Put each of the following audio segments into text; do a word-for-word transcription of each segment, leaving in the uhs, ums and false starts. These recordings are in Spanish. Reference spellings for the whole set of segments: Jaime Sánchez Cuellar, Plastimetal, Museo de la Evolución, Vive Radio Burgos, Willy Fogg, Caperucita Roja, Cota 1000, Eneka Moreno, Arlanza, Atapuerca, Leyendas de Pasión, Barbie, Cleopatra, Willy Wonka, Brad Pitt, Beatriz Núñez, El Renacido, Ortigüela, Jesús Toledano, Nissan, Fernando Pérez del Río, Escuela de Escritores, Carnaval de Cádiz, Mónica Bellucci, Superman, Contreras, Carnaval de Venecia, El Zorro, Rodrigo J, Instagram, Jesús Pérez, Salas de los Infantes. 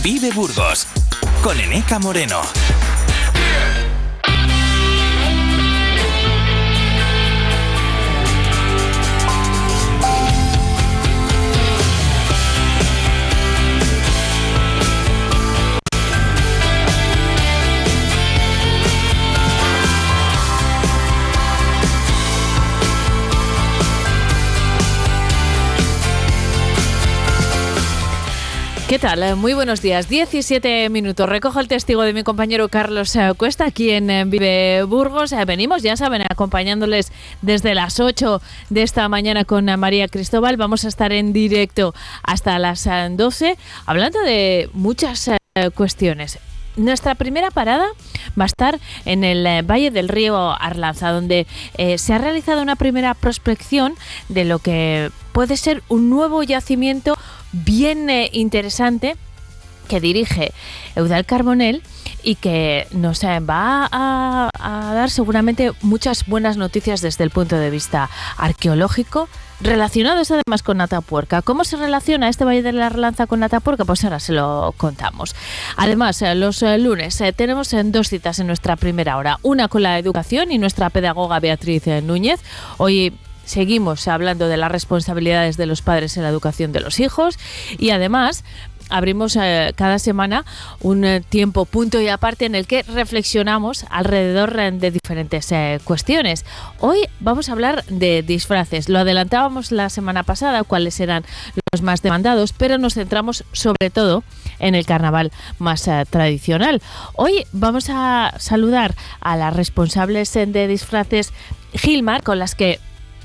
Vive Burgos con Eneka Moreno. ¿Qué tal? Muy buenos días. diecisiete minutos. Recojo el testigo de mi compañero Carlos Cuesta, aquí en Vive Burgos. Venimos, ya saben, acompañándoles desde las ocho de esta mañana con María Cristóbal. Vamos a estar en directo hasta las doce, hablando de muchas cuestiones. Nuestra primera parada va a estar en el Valle del Río Arlanza, donde eh, se ha realizado una primera prospección de lo que puede ser un nuevo yacimiento bien eh, interesante que dirige Eudald Carbonell y que nos eh, va a, a dar seguramente muchas buenas noticias desde el punto de vista arqueológico, relacionados además con Atapuerca. ¿Cómo se relaciona este Valle de la Arlanza con Atapuerca? Pues ahora se lo contamos. Además, los lunes tenemos dos citas en nuestra primera hora. Una con la educación y nuestra pedagoga Beatriz Núñez. Hoy seguimos hablando de las responsabilidades de los padres en la educación de los hijos. Y además abrimos eh, cada semana un eh, tiempo, punto y aparte, en el que reflexionamos alrededor eh, de diferentes eh, cuestiones. Hoy vamos a hablar de disfraces. Lo adelantábamos la semana pasada, cuáles eran los más demandados, pero nos centramos sobre todo en el carnaval más eh, tradicional. Hoy vamos a saludar a las responsables eh, de Disfraces Gilmar, con las que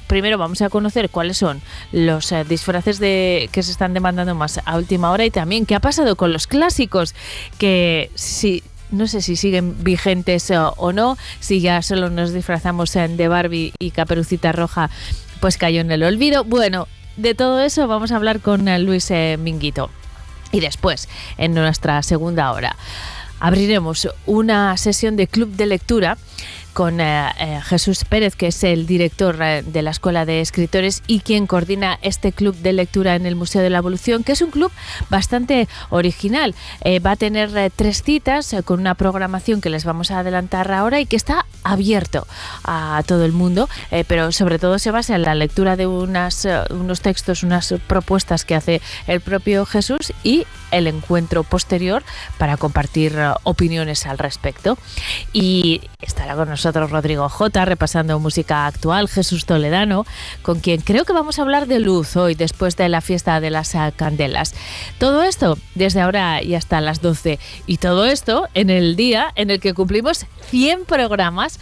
primero vamos a conocer cuáles son los eh, disfraces de, que se están demandando más a última hora, y también qué ha pasado con los clásicos, que si, no sé si siguen vigentes o, o no, si ya solo nos disfrazamos eh, de Barbie y Caperucita Roja, pues cayó en el olvido. Bueno, de todo eso vamos a hablar con eh, Luis eh, Minguito. Y después, en nuestra segunda hora, abriremos una sesión de club de lectura con eh, eh, Jesús Pérez, que es el director eh, de la Escuela de Escritores y quien coordina este club de lectura en el Museo de la Evolución, que es un club bastante original. Eh, va a tener eh, tres citas eh, con una programación que les vamos a adelantar ahora y que está abierto a todo el mundo, eh, pero sobre todo se basa en la lectura de unas, eh, unos textos, unas propuestas que hace el propio Jesús, y el encuentro posterior para compartir eh, opiniones al respecto. Y estará con nosotros Nosotros Rodrigo J, repasando música actual, Jesús Toledano, con quien creo que vamos a hablar de luz hoy, después de la fiesta de las candelas. Todo esto desde ahora y hasta las doce. Y todo esto en el día en el que cumplimos cien programas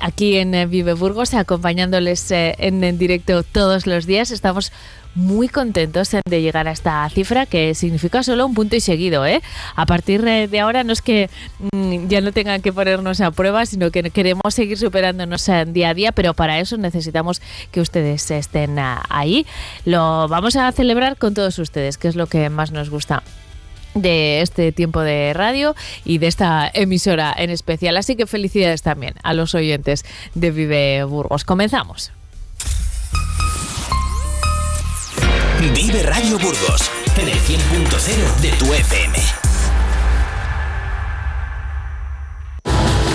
aquí en Vive Burgos, acompañándoles en, en directo todos los días. Estamos muy contentos de llegar a esta cifra, que significa solo un punto y seguido, ¿eh? A partir de ahora no es que mmm, ya no tengan que ponernos a prueba, sino que queremos seguir superándonos día a día, pero para eso necesitamos que ustedes estén ahí. Lo vamos a celebrar con todos ustedes, que es lo que más nos gusta de este tiempo de radio y de esta emisora en especial. Así que felicidades también a los oyentes de Vive Burgos. Comenzamos. Vive Radio Burgos en el cien punto cero de tu F M.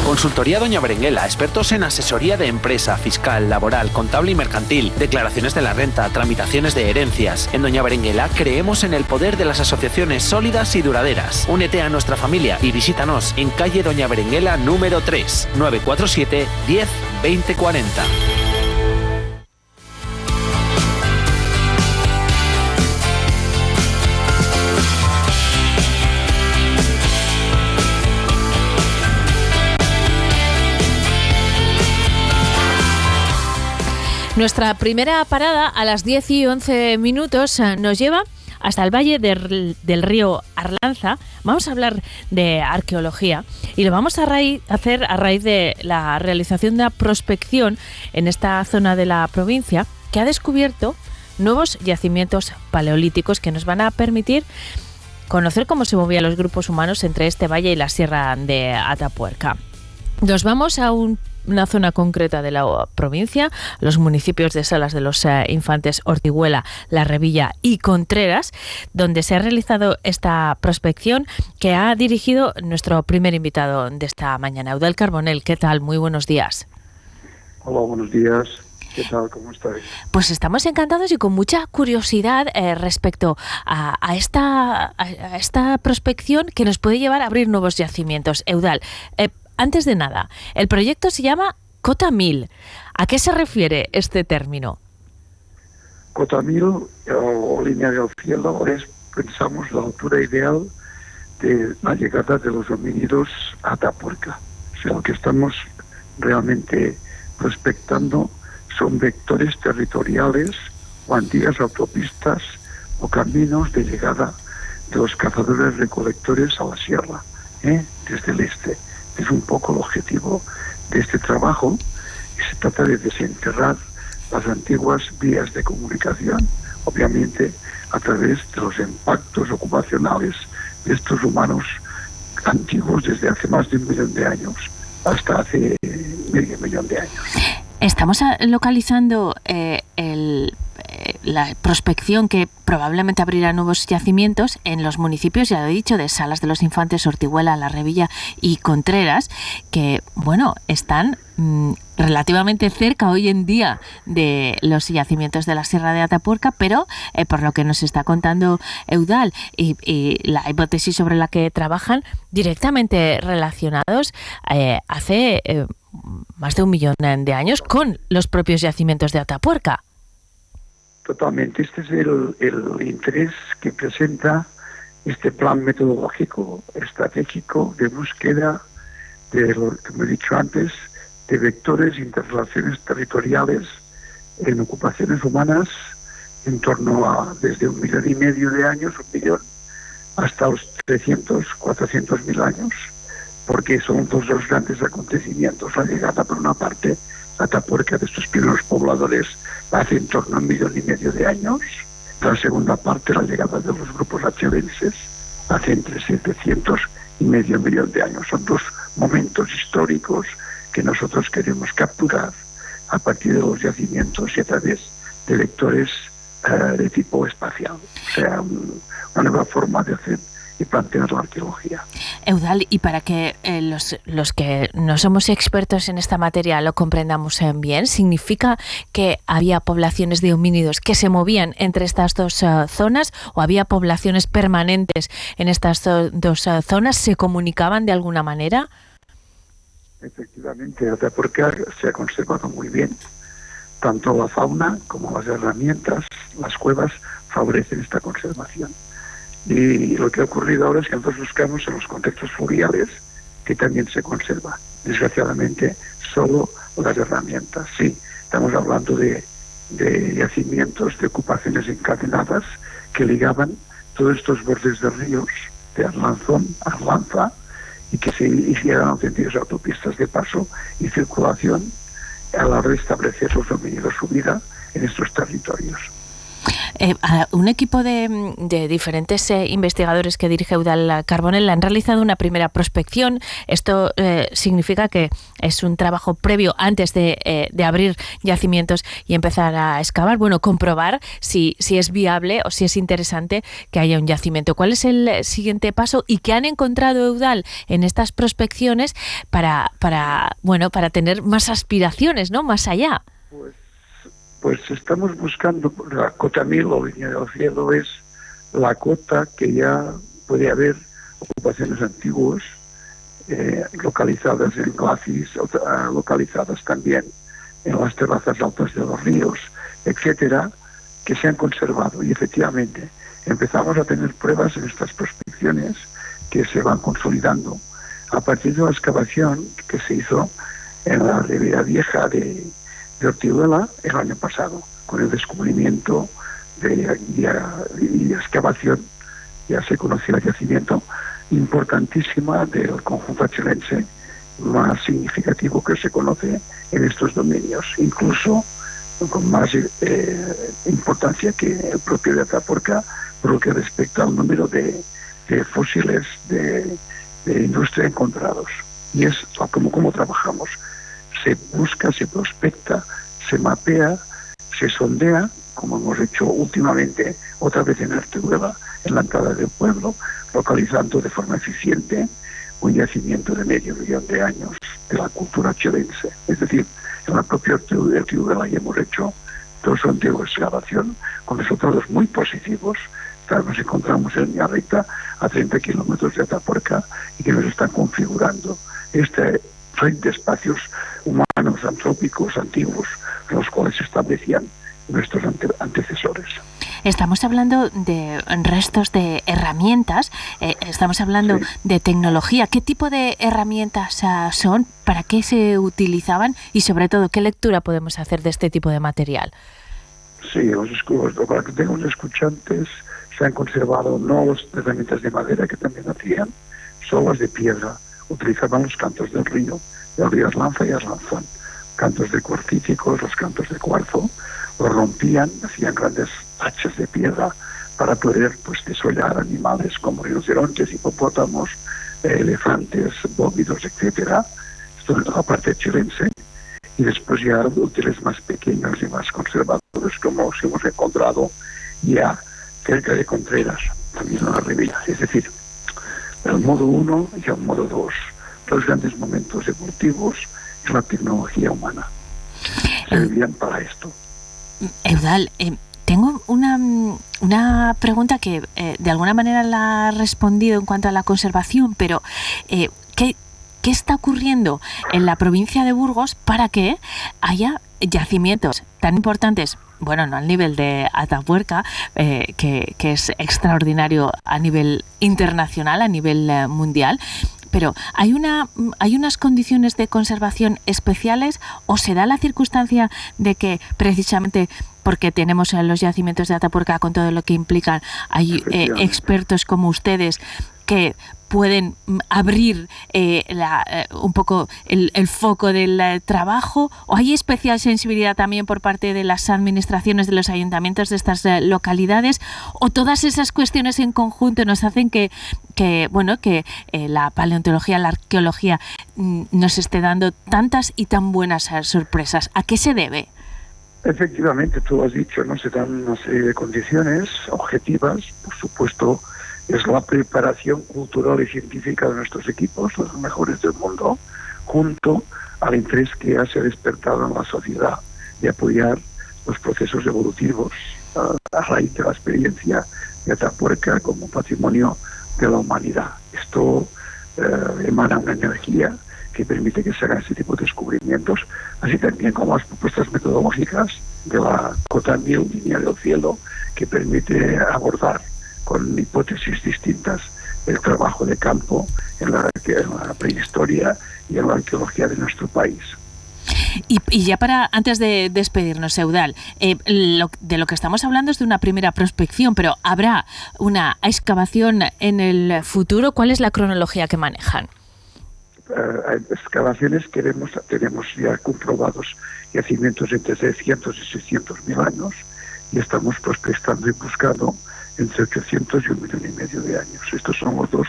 Consultoría Doña Berenguela, expertos en asesoría de empresa, fiscal, laboral, contable y mercantil, declaraciones de la renta, tramitaciones de herencias. En Doña Berenguela creemos en el poder de las asociaciones sólidas y duraderas. Únete a nuestra familia y visítanos en calle Doña Berenguela número tres, nueve cuatro siete diez veinte cuarenta. Nuestra primera parada a las diez y once minutos nos lleva hasta el Valle del, del Río Arlanza. Vamos a hablar de arqueología y lo vamos a raíz, hacer a raíz de la realización de una prospección en esta zona de la provincia, que ha descubierto nuevos yacimientos paleolíticos que nos van a permitir conocer cómo se movían los grupos humanos entre este valle y la Sierra de Atapuerca. Nos vamos a un una zona concreta de la provincia, los municipios de Salas de los Infantes, Ortigüela, La Revilla y Contreras, donde se ha realizado esta prospección que ha dirigido nuestro primer invitado de esta mañana, Eudald Carbonell. ¿Qué tal? Muy buenos días. Hola, buenos días. ¿Qué tal? ¿Cómo estáis? Pues estamos encantados y con mucha curiosidad eh, respecto a, a, esta, a esta prospección que nos puede llevar a abrir nuevos yacimientos. Eudald, eh, antes de nada, el proyecto se llama Cota mil. ¿A qué se refiere este término? Cota mil, o línea del cielo, es, pensamos, la altura ideal de la llegada de los homínidos a Atapuerca. O sea, lo que estamos realmente prospectando son vectores territoriales o antiguas autopistas o caminos de llegada de los cazadores recolectores a la sierra, ¿eh? desde el este. Es un poco el objetivo de este trabajo, y se trata de desenterrar las antiguas vías de comunicación, obviamente a través de los impactos ocupacionales de estos humanos antiguos desde hace más de un millón de años hasta hace medio millón de años. Estamos localizando eh, el, eh, la prospección que probablemente abrirá nuevos yacimientos en los municipios, ya lo he dicho, de Salas de los Infantes, Ortigüela, La Revilla y Contreras, que, bueno, están mmm, relativamente cerca hoy en día de los yacimientos de la Sierra de Atapuerca, pero eh, por lo que nos está contando Eudald y, y la hipótesis sobre la que trabajan, directamente relacionados eh, hace... Eh, más de un millón de años con los propios yacimientos de Atapuerca. Totalmente. Este es el, el interés que presenta este plan metodológico estratégico de búsqueda de lo que me he dicho antes, de vectores, interrelaciones territoriales en ocupaciones humanas en torno a desde un millón y medio de años, un millón, hasta los trescientos, cuatrocientos mil años. Porque son dos los grandes acontecimientos. La llegada, por una parte, a Atapuerca de estos primeros pobladores hace en torno a un millón y medio de años. La segunda parte, la llegada de los grupos achelenses, hace entre setecientos y medio millón de años. Son dos momentos históricos que nosotros queremos capturar a partir de los yacimientos y a través de vectores uh, de tipo espacial. O sea, un, una nueva forma de hacer y plantear la arqueología. Eudald, y para que eh, los, los que no somos expertos en esta materia lo comprendamos bien, ¿significa que había poblaciones de homínidos que se movían entre estas dos uh, zonas, o había poblaciones permanentes en estas do, dos uh, zonas? ¿Se comunicaban de alguna manera? Efectivamente, Atapuerca se ha conservado muy bien. Tanto la fauna como las herramientas, las cuevas, favorecen esta conservación. Y lo que ha ocurrido ahora es que nosotros buscamos en los contextos fluviales, que también se conserva. Desgraciadamente, solo las herramientas. Sí, estamos hablando de, de yacimientos, de ocupaciones encadenadas, que ligaban todos estos bordes de ríos, de Arlanzón, Arlanza, y que se hicieran auténticas autopistas de paso y circulación a la hora de establecer los dominios de vida en estos territorios. Eh, un equipo de, de diferentes eh, investigadores que dirige Eudald Carbonell han realizado una primera prospección. Esto eh, significa que es un trabajo previo antes de, eh, de abrir yacimientos y empezar a excavar. Bueno, comprobar si, si es viable o si es interesante que haya un yacimiento. ¿Cuál es el siguiente paso y qué han encontrado, Eudald, en estas prospecciones para, para, bueno, para tener más aspiraciones, ¿no? Más allá. Pues Pues estamos buscando, la cota mil o línea del cielo es la cota que ya puede haber ocupaciones antiguas eh, localizadas en glacis, localizadas también en las terrazas altas de los ríos, etcétera, que se han conservado. Y efectivamente empezamos a tener pruebas en estas prospecciones que se van consolidando a partir de la excavación que se hizo en la Ribera Vieja de... de Ortigüela el año pasado, con el descubrimiento de, y excavación, ya se conoció el yacimiento, importantísima del conjunto achelense más significativo que se conoce en estos dominios, incluso con más eh, importancia que el propio de Atapuerca, por lo que respecta al número de, de fósiles de, de industria encontrados. Y es como, como trabajamos. se busca, se prospecta, se mapea, se sondea, como hemos hecho últimamente otra vez en Ortigüela, en la entrada del pueblo, localizando de forma eficiente un yacimiento de medio millón de años de la cultura chilense. Es decir, en la propia Ortigüela ya hemos hecho dos sondeos de excavación con resultados muy positivos. Nos encontramos en Ñarrita, a treinta kilómetros de Atapuerca, y que nos están configurando este red de espacios humanos, antrópicos, antiguos, los cuales se establecían nuestros ante- antecesores. Estamos hablando de restos de herramientas, eh, estamos hablando sí. de tecnología. ¿Qué tipo de herramientas ah, son? ¿Para qué se utilizaban? Y sobre todo, ¿qué lectura podemos hacer de este tipo de material? Sí, os escucho, para que tengan escuchantes, se han conservado no las herramientas de madera que también hacían, solo las de piedra. Utilizaban los cantos del río, del río Arlanza y Arlanzón, cantos de cuarcíticos, los cantos de cuarzo, los rompían, hacían grandes hachas de piedra para poder pues desollar animales como rinocerontes, hipopótamos, elefantes, bóvidos, etcétera. Esto es la parte chilense. Y después ya útiles más pequeños y más conservadores, como los hemos encontrado ya cerca de Contreras, también en La Revilla. Es decir, el modo uno y el modo dos, los grandes momentos evolutivos y la tecnología humana servían para esto. Eudald, eh, tengo una, una pregunta que eh, de alguna manera la ha respondido en cuanto a la conservación, pero eh, ¿qué, ¿qué está ocurriendo en la provincia de Burgos para que haya yacimientos tan importantes? Bueno, no al nivel de Atapuerca, eh, que, que es extraordinario a nivel internacional, a nivel eh, mundial, pero ¿hay una hay unas condiciones de conservación especiales o se da la circunstancia de que precisamente porque tenemos los yacimientos de Atapuerca con todo lo que implican, hay eh, expertos como ustedes que pueden abrir eh, la, eh, un poco el, el foco del eh, trabajo, o hay especial sensibilidad también por parte de las administraciones, de los ayuntamientos de estas eh, localidades, o todas esas cuestiones en conjunto nos hacen que, que bueno, que eh, la paleontología, la arqueología mm, nos esté dando tantas y tan buenas sorpresas? ¿A qué se debe? Efectivamente, tú has dicho, ¿no? Se dan una serie de condiciones objetivas, por supuesto. Es la preparación cultural y científica de nuestros equipos, los mejores del mundo, junto al interés que ya se ha despertado en la sociedad de apoyar los procesos evolutivos uh, a raíz de la experiencia de Atapuerca como patrimonio de la humanidad. Esto uh, emana una energía que permite que se hagan este tipo de descubrimientos, así también como las propuestas metodológicas de la Cota mil, línea del cielo, que permite abordar con hipótesis distintas el trabajo de campo en la, en la prehistoria y en la arqueología de nuestro país. Y, y ya para, antes de despedirnos, Eudald, eh, lo, de lo que estamos hablando es de una primera prospección, pero ¿habrá una excavación en el futuro? ¿Cuál es la cronología que manejan? Eh, excavaciones que vemos, tenemos ya comprobados yacimientos entre trescientos y seiscientos mil años, y estamos prospectando y buscando entre ochocientos y un millón y medio de años. Estos son los dos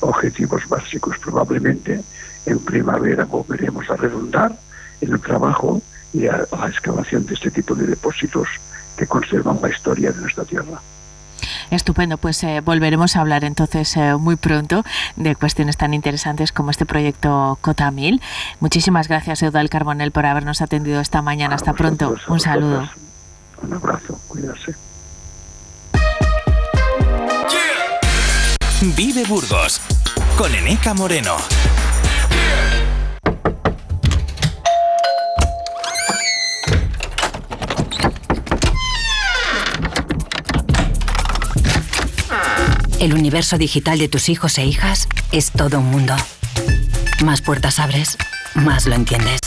objetivos básicos. Probablemente en primavera volveremos a redundar en el trabajo y a la excavación de este tipo de depósitos que conservan la historia de nuestra tierra. Estupendo, pues eh, volveremos a hablar entonces eh, muy pronto de cuestiones tan interesantes como este proyecto Cota mil. Muchísimas gracias, Eudald Carbonell, por habernos atendido esta mañana. Hasta pronto. Un saludo. Un abrazo. Cuídate. Vive Burgos, con Eneka Moreno. El universo digital de tus hijos e hijas es todo un mundo. Más puertas abres, más lo entiendes.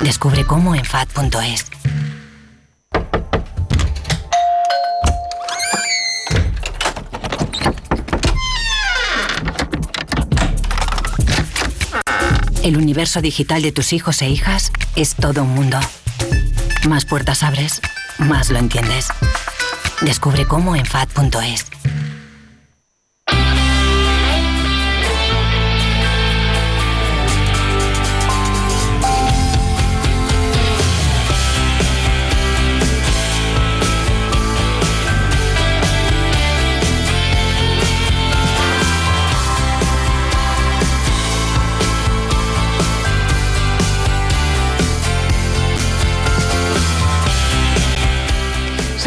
Descubre cómo en F A D punto es. El universo digital de tus hijos e hijas es todo un mundo. Más puertas abres, más lo entiendes. Descubre cómo en F A D punto es.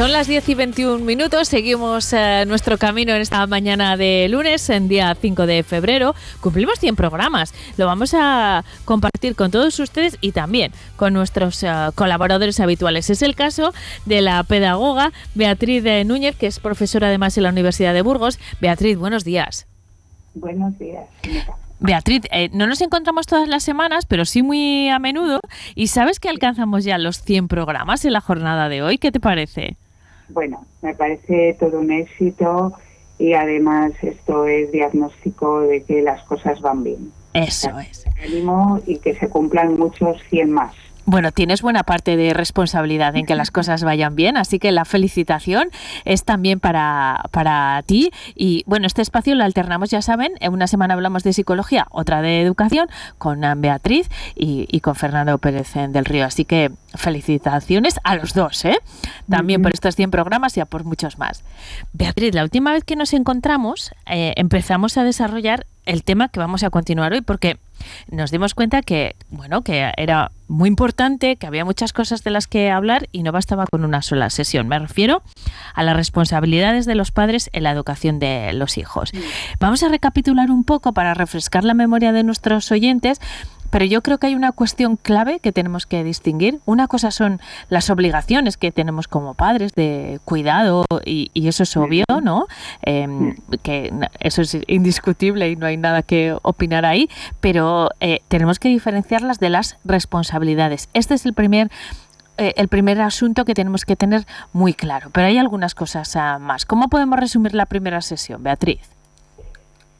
Son las diez y veintiún minutos, seguimos eh, nuestro camino en esta mañana de lunes, en día cinco de febrero. Cumplimos cien programas, lo vamos a compartir con todos ustedes y también con nuestros eh, colaboradores habituales. Es el caso de la pedagoga Beatriz Núñez, que es profesora además en la Universidad de Burgos. Beatriz, buenos días. Buenos días. Beatriz, eh, no nos encontramos todas las semanas, pero sí muy a menudo. Y sabes que alcanzamos ya los cien programas en la jornada de hoy. ¿Qué te parece? Bueno, me parece todo un éxito y además esto es diagnóstico de que las cosas van bien. Eso o sea, es. Ánimo y que se cumplan muchos cien más. Bueno, tienes buena parte de responsabilidad en que las cosas vayan bien, así que la felicitación es también para, para ti. Y bueno, este espacio lo alternamos, ya saben, en una semana hablamos de psicología, otra de educación, con Beatriz y, y con Fernando Pérez del Río. Así que felicitaciones a los dos, ¿eh? También uh-huh. por estos cien programas y a por muchos más. Beatriz, la última vez que nos encontramos eh, empezamos a desarrollar el tema que vamos a continuar hoy, porque nos dimos cuenta que, bueno, que era muy importante, que había muchas cosas de las que hablar y no bastaba con una sola sesión. Me refiero a las responsabilidades de los padres en la educación de los hijos. Sí. Vamos a recapitular un poco para refrescar la memoria de nuestros oyentes, pero yo creo que hay una cuestión clave que tenemos que distinguir. Una cosa son las obligaciones que tenemos como padres de cuidado, y, y eso es obvio, ¿no? Eh, que eso es indiscutible y no hay nada que opinar ahí, pero eh, tenemos que diferenciarlas de las responsabilidades. Este es el primer, eh, el primer asunto que tenemos que tener muy claro, pero hay algunas cosas uh, más. ¿Cómo podemos resumir la primera sesión, Beatriz?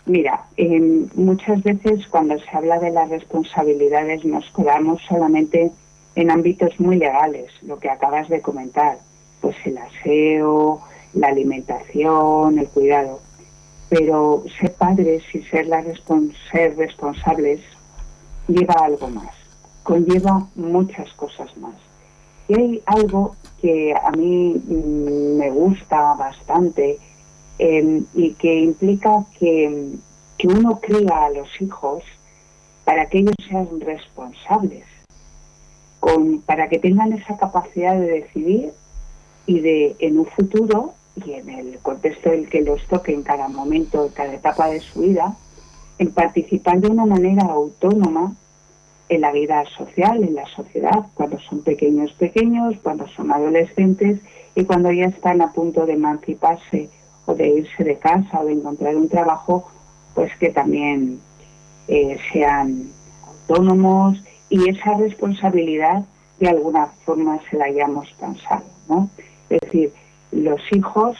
Mira, eh, muchas veces cuando se habla de las responsabilidades nos quedamos solamente en ámbitos muy legales, lo que acabas de comentar, pues el aseo, la alimentación, el cuidado. Pero ser padres y ser, la respons- ser responsables lleva a algo más, conlleva muchas cosas más. Y hay algo que a mí mm, me gusta bastante, Eh, y que implica que, que uno cría a los hijos para que ellos sean responsables, con, para que tengan esa capacidad de decidir y de, en un futuro y en el contexto en que los toque en cada momento, en cada etapa de su vida, en participar de una manera autónoma en la vida social, en la sociedad, cuando son pequeños, pequeños, cuando son adolescentes y cuando ya están a punto de emanciparse, o de irse de casa, o de encontrar un trabajo, pues que también eh, sean autónomos, y esa responsabilidad de alguna forma se la hayamos pensado, ¿no? Es decir, los hijos,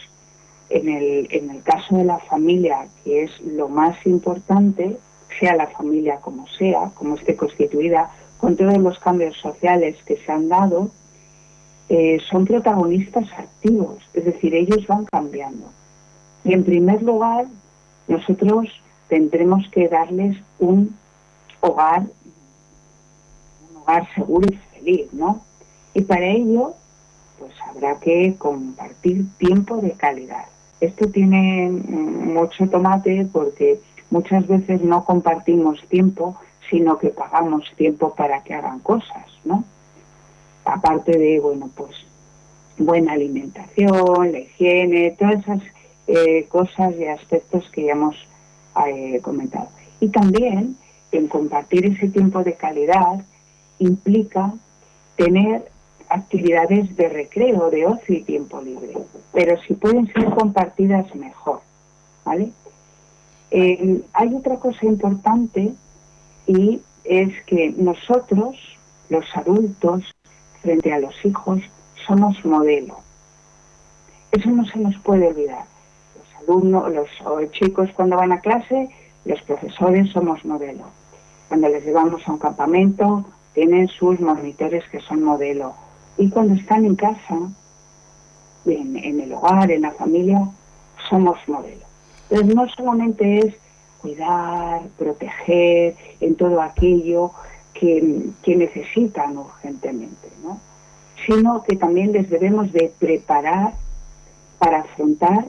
en el, en el caso de la familia, que es lo más importante, sea la familia como sea, como esté constituida, con todos los cambios sociales que se han dado, eh, son protagonistas activos, es decir, ellos van cambiando. Y en primer lugar, nosotros tendremos que darles un hogar, un hogar seguro y feliz, ¿no? Y para ello, pues habrá que compartir tiempo de calidad. Esto tiene mucho tomate porque muchas veces no compartimos tiempo, sino que pagamos tiempo para que hagan cosas, ¿no? Aparte de, bueno, pues buena alimentación, la higiene, todas esas Eh, cosas y aspectos que ya hemos eh, comentado. Y también en compartir ese tiempo de calidad implica tener actividades de recreo, de ocio y tiempo libre, pero si pueden ser compartidas mejor, ¿vale? Eh, hay otra cosa importante y es que nosotros, los adultos, frente a los hijos, somos modelo. Eso no se nos puede olvidar. Alumnos, los chicos cuando van a clase, los profesores somos modelo. Cuando les llevamos a un campamento, tienen sus monitores que son modelo. Y cuando están en casa, en, en el hogar, en la familia, somos modelo. Entonces no solamente es cuidar, proteger, en todo aquello que, que necesitan urgentemente, ¿no? Sino que también les debemos de preparar para afrontar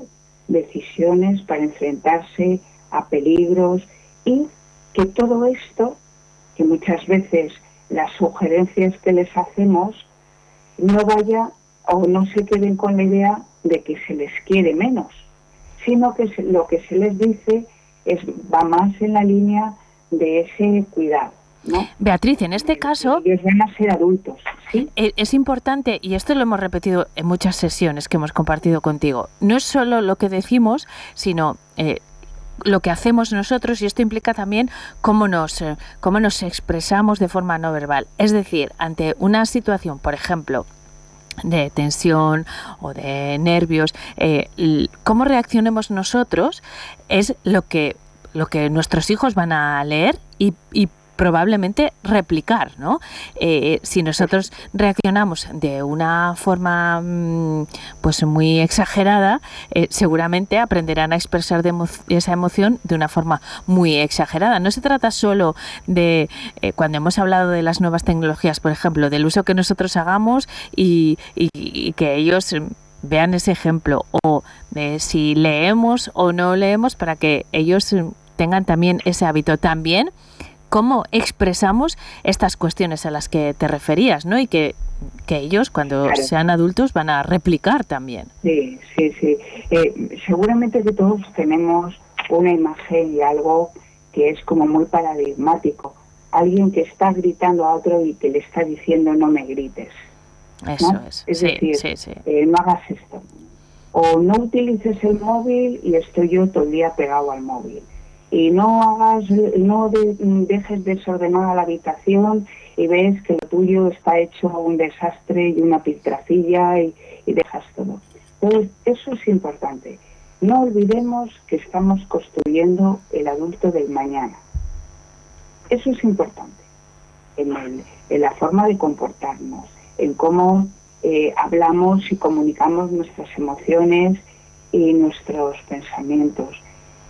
decisiones, para enfrentarse a peligros, y que todo esto, que muchas veces las sugerencias que les hacemos, no vaya o no se queden con la idea de que se les quiere menos, sino que lo que se les dice es va más en la línea de ese cuidado, ¿no? Beatriz, en este caso... ellos van a ser adultos, ¿sí? Es importante, y esto lo hemos repetido en muchas sesiones que hemos compartido contigo, no es solo lo que decimos, sino... Eh, lo que hacemos nosotros, y esto implica también cómo nos, cómo nos expresamos de forma no verbal. Es decir, ante una situación, por ejemplo, de tensión o de nervios, eh, cómo reaccionemos nosotros es lo que, lo que nuestros hijos van a leer y, y probablemente replicar, ¿no? Eh, si nosotros reaccionamos de una forma pues muy exagerada, eh, seguramente aprenderán a expresar de emo- esa emoción de una forma muy exagerada. No se trata solo de, eh, cuando hemos hablado de las nuevas tecnologías, por ejemplo, del uso que nosotros hagamos y, y, y que ellos... vean ese ejemplo, o eh, si leemos o no leemos, para que ellos tengan también ese hábito. También cómo expresamos estas cuestiones a las que te referías, ¿no? Y que, que ellos, cuando claro. sean adultos, van a replicar también. Sí, sí, sí. Eh, seguramente que todos tenemos una imagen y algo que es como muy paradigmático. Alguien que está gritando a otro y que le está diciendo no me grites, ¿no? Eso es. Es sí, decir, sí, sí. Eh, no hagas esto. O no utilices el móvil y estoy yo todo el día pegado al móvil. Y no hagas, no de, dejes desordenada la habitación y ves que lo tuyo está hecho un desastre y una piltracilla y, y dejas todo. Entonces, eso es importante. No olvidemos que estamos construyendo el adulto del mañana. Eso es importante. En, el, en la forma de comportarnos, en cómo eh, hablamos y comunicamos nuestras emociones y nuestros pensamientos,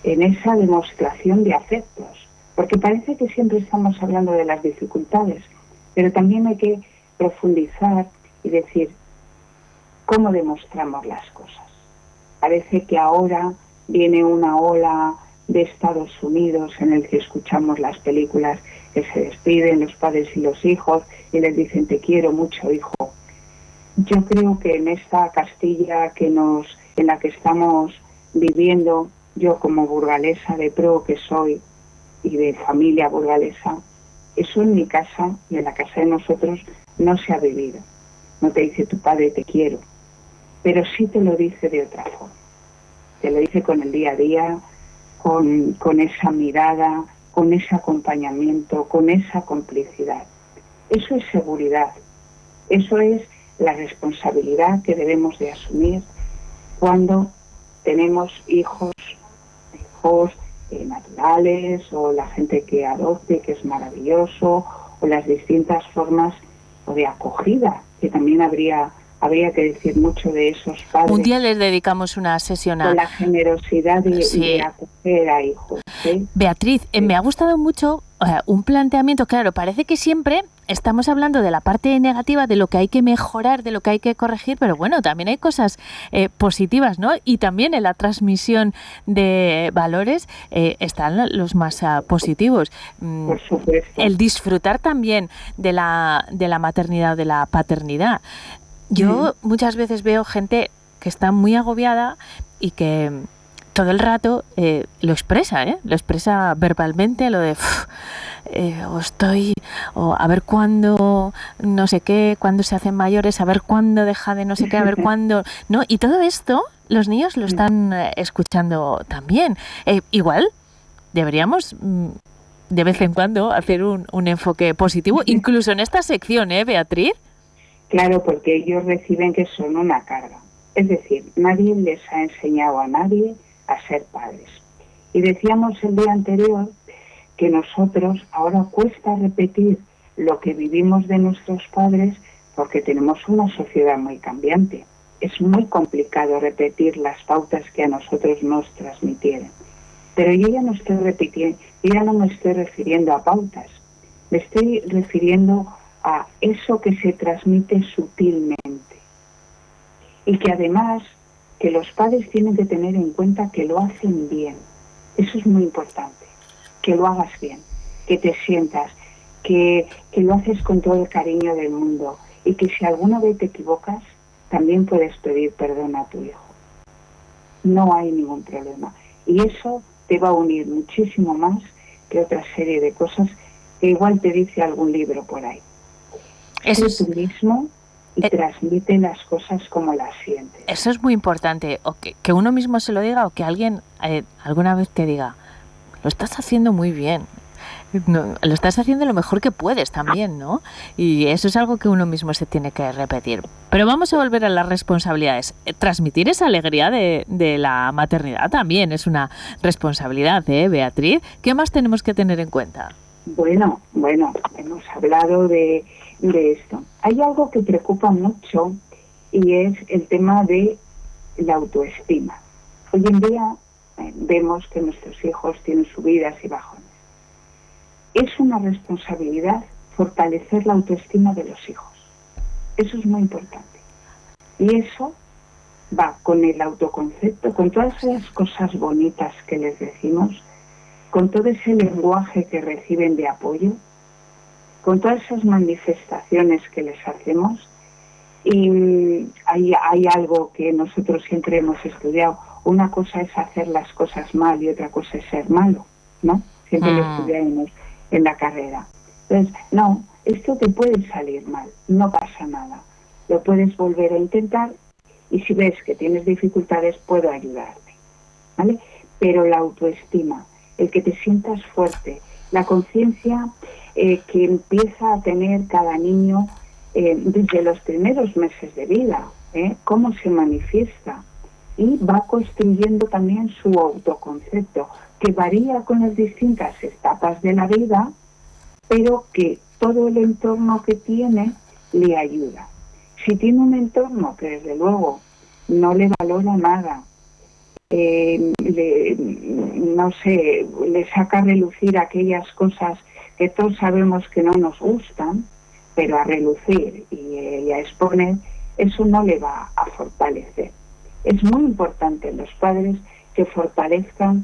en esa demostración de afectos, porque parece que siempre estamos hablando de las dificultades, pero también hay que profundizar y decir cómo demostramos las cosas. Parece que ahora viene una ola de Estados Unidos en el que escuchamos las películas que se despiden los padres y los hijos y les dicen te quiero mucho, hijo. Yo creo que en esta Castilla que nos, en la que estamos viviendo, yo como burgalesa de pro que soy y de familia burgalesa, eso en mi casa y en la casa de nosotros no se ha vivido. No te dice tu padre te quiero, pero sí te lo dice de otra forma. Te lo dice con el día a día, con, con esa mirada, con ese acompañamiento, con esa complicidad. Eso es seguridad, eso es la responsabilidad que debemos de asumir cuando tenemos hijos hijos eh, naturales, o la gente que adopte, que es maravilloso, o las distintas formas de acogida, que también habría habría que decir mucho de esos padres. Un día les dedicamos una sesión a... Con la generosidad de, sí. de acoger a hijos, ¿sí? Beatriz, sí. me ha gustado mucho un planteamiento, claro, parece que siempre estamos hablando de la parte negativa, de lo que hay que mejorar, de lo que hay que corregir, pero bueno, también hay cosas eh, positivas, ¿no? Y también en la transmisión de valores eh, están los más uh, positivos. Mm, Por supuesto. El disfrutar también de la, de la maternidad o de la paternidad. Yo mm. muchas veces veo gente que está muy agobiada y que... todo el rato eh, lo expresa, ¿eh? Lo expresa verbalmente, lo de pff, eh, o estoy, o a ver cuándo, no sé qué, cuándo se hacen mayores, a ver cuándo deja de no sé qué, a ver cuándo, ¿no? Y todo esto los niños lo están eh, escuchando también. Eh, igual deberíamos de vez en cuando hacer un, un enfoque positivo, incluso en esta sección, ¿eh, Beatriz? Claro, porque ellos reciben que son una carga. Es decir, nadie les ha enseñado a nadie a ser padres. Y decíamos el día anterior que nosotros ahora cuesta repetir lo que vivimos de nuestros padres porque tenemos una sociedad muy cambiante. Es muy complicado repetir las pautas que a nosotros nos transmitieron. Pero yo ya no estoy repitiendo, yo ya no me estoy refiriendo a pautas, me estoy refiriendo a eso que se transmite sutilmente. Y que además que los padres tienen que tener en cuenta que lo hacen bien. Eso es muy importante, que lo hagas bien, que te sientas, que, que lo haces con todo el cariño del mundo y que si alguna vez te equivocas, también puedes pedir perdón a tu hijo. No hay ningún problema. Y eso te va a unir muchísimo más que otra serie de cosas que igual te dice algún libro por ahí. Eso es tú mismo y eh, transmite las cosas como las sientes. Eso es muy importante, o que, que uno mismo se lo diga, o que alguien eh, alguna vez te diga, lo estás haciendo muy bien. No, lo estás haciendo lo mejor que puedes también, ¿no? Y eso es algo que uno mismo se tiene que repetir. Pero vamos a volver a las responsabilidades. Transmitir esa alegría de, de la maternidad también es una responsabilidad, ¿eh, Beatriz? ¿Qué más tenemos que tener en cuenta? Bueno, bueno, hemos hablado de, de esto. Hay algo que preocupa mucho y es el tema de la autoestima. Hoy en día eh, vemos que nuestros hijos tienen subidas y bajones. Es una responsabilidad fortalecer la autoestima de los hijos. Eso es muy importante. Y eso va con el autoconcepto, con todas esas cosas bonitas que les decimos, con todo ese lenguaje que reciben de apoyo, con todas esas manifestaciones que les hacemos. Y hay, hay algo que nosotros siempre hemos estudiado. Una cosa es hacer las cosas mal y otra cosa es ser malo, ¿no? Siempre mm. lo estudiamos en la carrera. Entonces, no, esto te puede salir mal, no pasa nada. Lo puedes volver a intentar y si ves que tienes dificultades, puedo ayudarte, ¿vale? Pero la autoestima, el que te sientas fuerte, la conciencia eh, que empieza a tener cada niño eh, desde los primeros meses de vida, ¿eh? Cómo se manifiesta y va construyendo también su autoconcepto, que varía con las distintas etapas de la vida, pero que todo el entorno que tiene le ayuda. Si tiene un entorno que desde luego no le valora nada, eh, le, no sé, le saca a relucir aquellas cosas que todos sabemos que no nos gustan, pero a relucir y, y a exponer, eso no le va a fortalecer. Es muy importante los padres que fortalezcan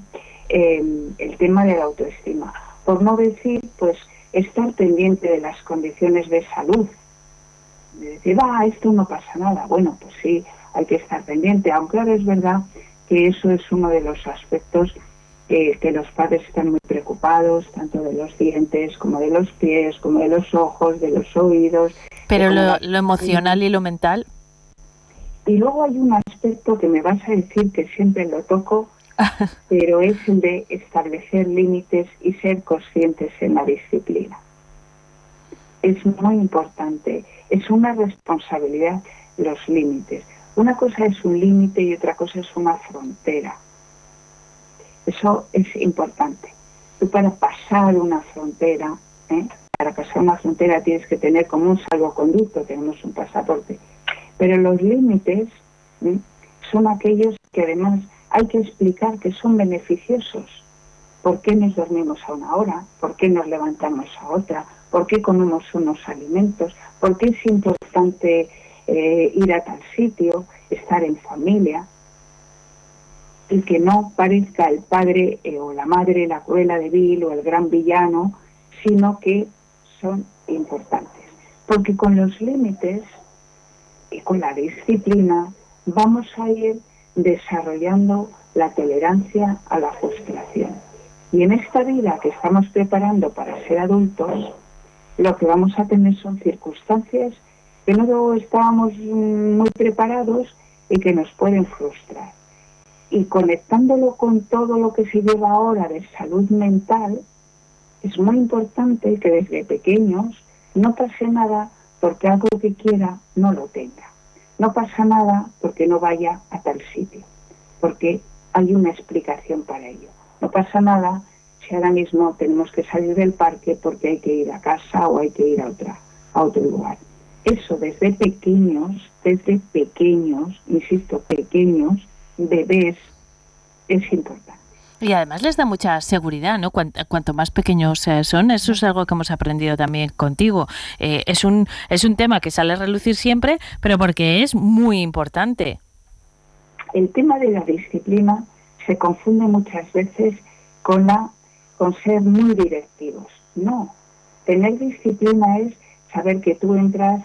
Eh, el tema de la autoestima, por no decir, pues, estar pendiente de las condiciones de salud, de decir, va, ah, esto no pasa nada. Bueno, pues sí, hay que estar pendiente, aunque ahora es verdad que eso es uno de los aspectos eh, que los padres están muy preocupados, tanto de los dientes, como de los pies, como de los ojos, de los oídos. Pero lo, la... lo emocional y lo mental. Y luego hay un aspecto que me vas a decir que siempre lo toco, pero es el de establecer límites y ser conscientes en la disciplina. Es muy importante, es una responsabilidad los límites. Una cosa es un límite y otra cosa es una frontera. Eso es importante. Tú para pasar una frontera, ¿eh? para pasar una frontera tienes que tener como un salvoconducto, tenemos un pasaporte. Pero los límites, ¿eh? son aquellos que además hay que explicar que son beneficiosos. ¿Por qué nos dormimos a una hora? ¿Por qué nos levantamos a otra? ¿Por qué comemos unos alimentos? ¿Por qué es importante eh, ir a tal sitio, estar en familia? Y que no parezca el padre eh, o la madre, la cruela de Vil o el gran villano, sino que son importantes. Porque con los límites y con la disciplina vamos a ir desarrollando la tolerancia a la frustración. Y en esta vida que estamos preparando para ser adultos, lo que vamos a tener son circunstancias que no estábamos muy preparados y que nos pueden frustrar. Y conectándolo con todo lo que se lleva ahora de salud mental, es muy importante que desde pequeños no pase nada porque algo que quiera no lo tenga. No pasa nada porque no vaya a tal sitio, porque hay una explicación para ello. No pasa nada si ahora mismo tenemos que salir del parque porque hay que ir a casa o hay que ir a otra, a otro lugar. Eso desde pequeños, desde pequeños, insisto, pequeños, bebés, es importante. Y además les da mucha seguridad, ¿no? Cuanto más pequeños son, eso es algo que hemos aprendido también contigo. Eh, es un es un tema que sale a relucir siempre, pero porque es muy importante. El tema de la disciplina se confunde muchas veces con la con ser muy directivos. No, tener disciplina es saber que tú entras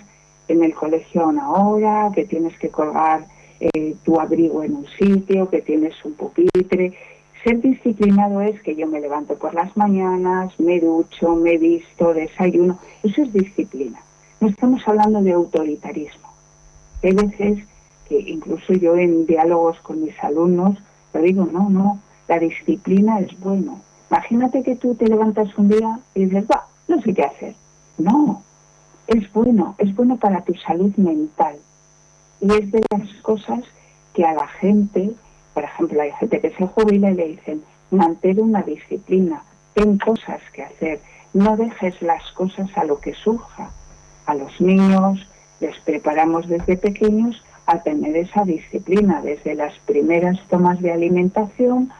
en el colegio a una hora, que tienes que colgar eh, tu abrigo en un sitio, que tienes un pupitre. Ser disciplinado es que yo me levanto por las mañanas, me ducho, me visto, desayuno. Eso es disciplina. No estamos hablando de autoritarismo. Hay veces que incluso yo en diálogos con mis alumnos le digo, no, no, la disciplina es bueno. Imagínate que tú te levantas un día y dices, bah, no sé qué hacer. No, es bueno, es bueno para tu salud mental. Y es de las cosas que a la gente... Por ejemplo, hay gente que se jubila y le dicen, mantén una disciplina, ten cosas que hacer, no dejes las cosas a lo que surja. A los niños les preparamos desde pequeños a tener esa disciplina, desde las primeras tomas de alimentación,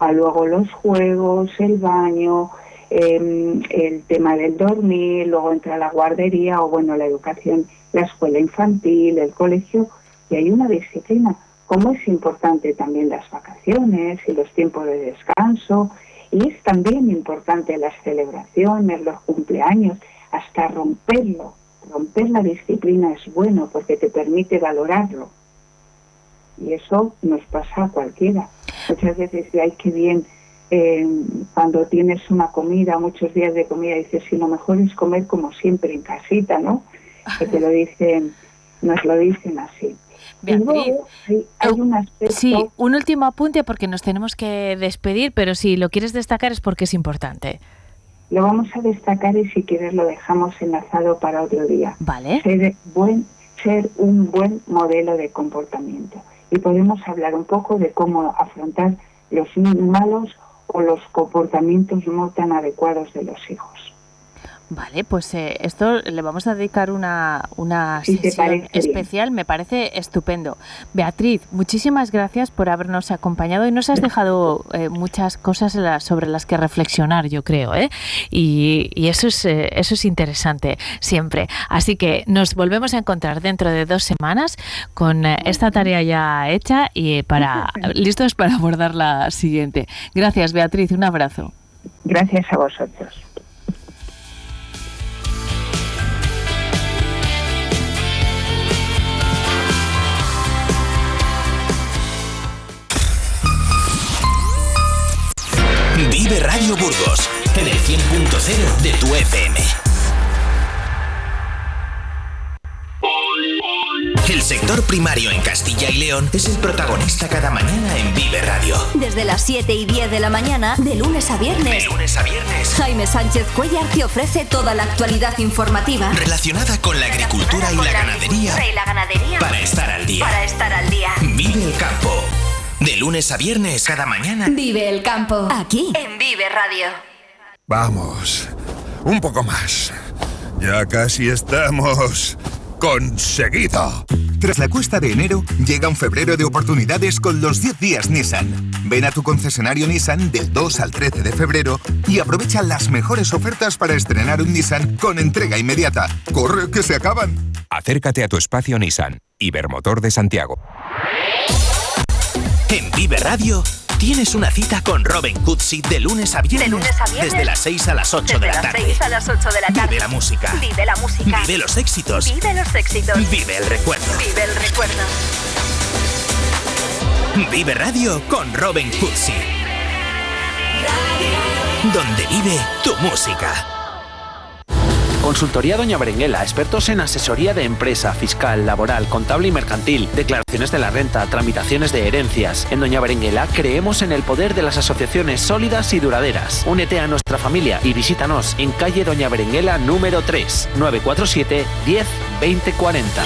a luego los juegos, el baño, eh, el tema del dormir, luego entra la guardería o, bueno, la educación, la escuela infantil, el colegio, y hay una disciplina. Como es importante también las vacaciones y los tiempos de descanso, y es también importante las celebraciones, los cumpleaños, hasta romperlo. Romper la disciplina es bueno porque te permite valorarlo. Y eso nos pasa a cualquiera. Muchas veces, ay, qué bien, eh, cuando tienes una comida, muchos días de comida, dices, sí, lo mejor es comer como siempre en casita, ¿no? Que te lo dicen, nos lo dicen así. Beatriz, sí, hay un, sí, un último apunte porque nos tenemos que despedir, pero si lo quieres destacar es porque es importante. Lo vamos a destacar y si quieres lo dejamos enlazado para otro día. Vale. Ser, buen, ser un buen modelo de comportamiento. Y podemos hablar un poco de cómo afrontar los malos o los comportamientos no tan adecuados de los hijos. Vale, pues eh, esto le vamos a dedicar una, una sesión especial, me parece estupendo. Beatriz, muchísimas gracias por habernos acompañado y nos has dejado eh, muchas cosas la, sobre las que reflexionar, yo creo, ¿eh? Y, y eso es eh, eso es interesante siempre. Así que nos volvemos a encontrar dentro de dos semanas con eh, esta tarea ya hecha y para listos para abordar la siguiente. Gracias, Beatriz, un abrazo. Gracias a vosotros. Vive Radio Burgos, en el cien punto cero de tu F M. El sector primario en Castilla y León es el protagonista cada mañana en Vive Radio. Desde las siete y diez de la mañana, de lunes a viernes. De lunes a viernes. Jaime Sánchez Cuellar te ofrece toda la actualidad informativa relacionada con la agricultura y la ganadería. Y la ganadería. Para estar al día. Para estar al día. Vive el campo. De lunes a viernes, cada mañana. Vive el campo, aquí, en Vive Radio. Vamos, un poco más. Ya casi estamos... ¡Conseguido! Tras la cuesta de enero, llega un febrero de oportunidades con los diez días Nissan. Ven a tu concesionario Nissan del dos al trece de febrero y aprovecha las mejores ofertas para estrenar un Nissan con entrega inmediata. ¡Corre, que se acaban! Acércate a tu espacio Nissan, Ibermotor de Santiago. En Vive Radio tienes una cita con Robin Cooksy de lunes a viernes, de lunes a viernes desde las seis a las ocho desde de la tarde. seis a las ocho de la tarde. Vive la música. Vive la música. Vive los éxitos. Vive los éxitos. Vive el recuerdo. Vive el recuerdo. Vive Radio con Robin Cooksy. Donde vive tu música. Consultoría Doña Berenguela, expertos en asesoría de empresa, fiscal, laboral, contable y mercantil, declaraciones de la renta, tramitaciones de herencias. En Doña Berenguela creemos en el poder de las asociaciones sólidas y duraderas. Únete a nuestra familia y visítanos en calle Doña Berenguela número tres, nueve cuatro siete diez veinte cuarenta.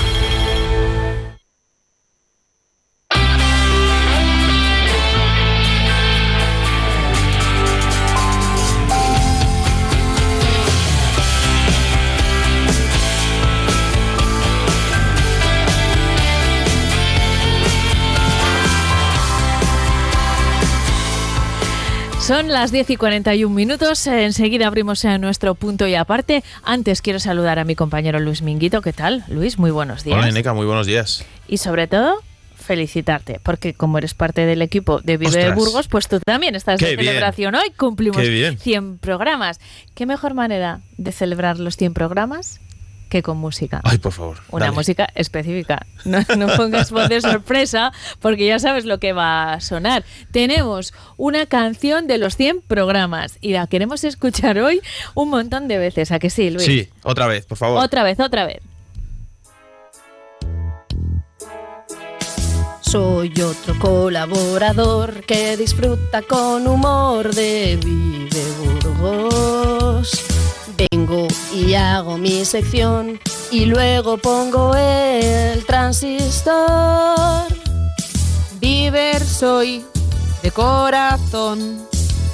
Son las diez y cuarenta y un minutos, enseguida abrimos nuestro punto y aparte. Antes quiero saludar a mi compañero Luis Minguito. ¿Qué tal, Luis? Muy buenos días. Hola, Eneka, muy buenos días. Y sobre todo, felicitarte, porque como eres parte del equipo de Vive de Burgos, pues tú también estás de celebración. Hoy cumplimos cien programas. ¿Qué mejor manera de celebrar los cien programas que con música. Ay, por favor. Una dale. Música específica. No, no pongas voz de sorpresa porque ya sabes lo que va a sonar. Tenemos una canción de los cien programas y la queremos escuchar hoy un montón de veces. ¿A que sí, Luis? Sí, otra vez, por favor. Otra vez, otra vez. Soy otro colaborador que disfruta con humor de Vive Burgos. Vengo y hago mi sección y luego pongo el transistor. Viver soy de corazón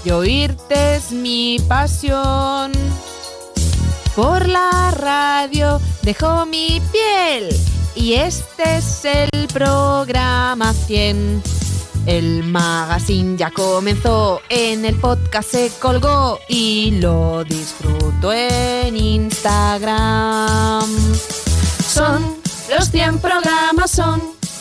y oírte es mi pasión. Por la radio dejo mi piel. Y este es el programa cien. El magazine ya comenzó, en el podcast se colgó y lo disfruto en Instagram. Son los cien programas, son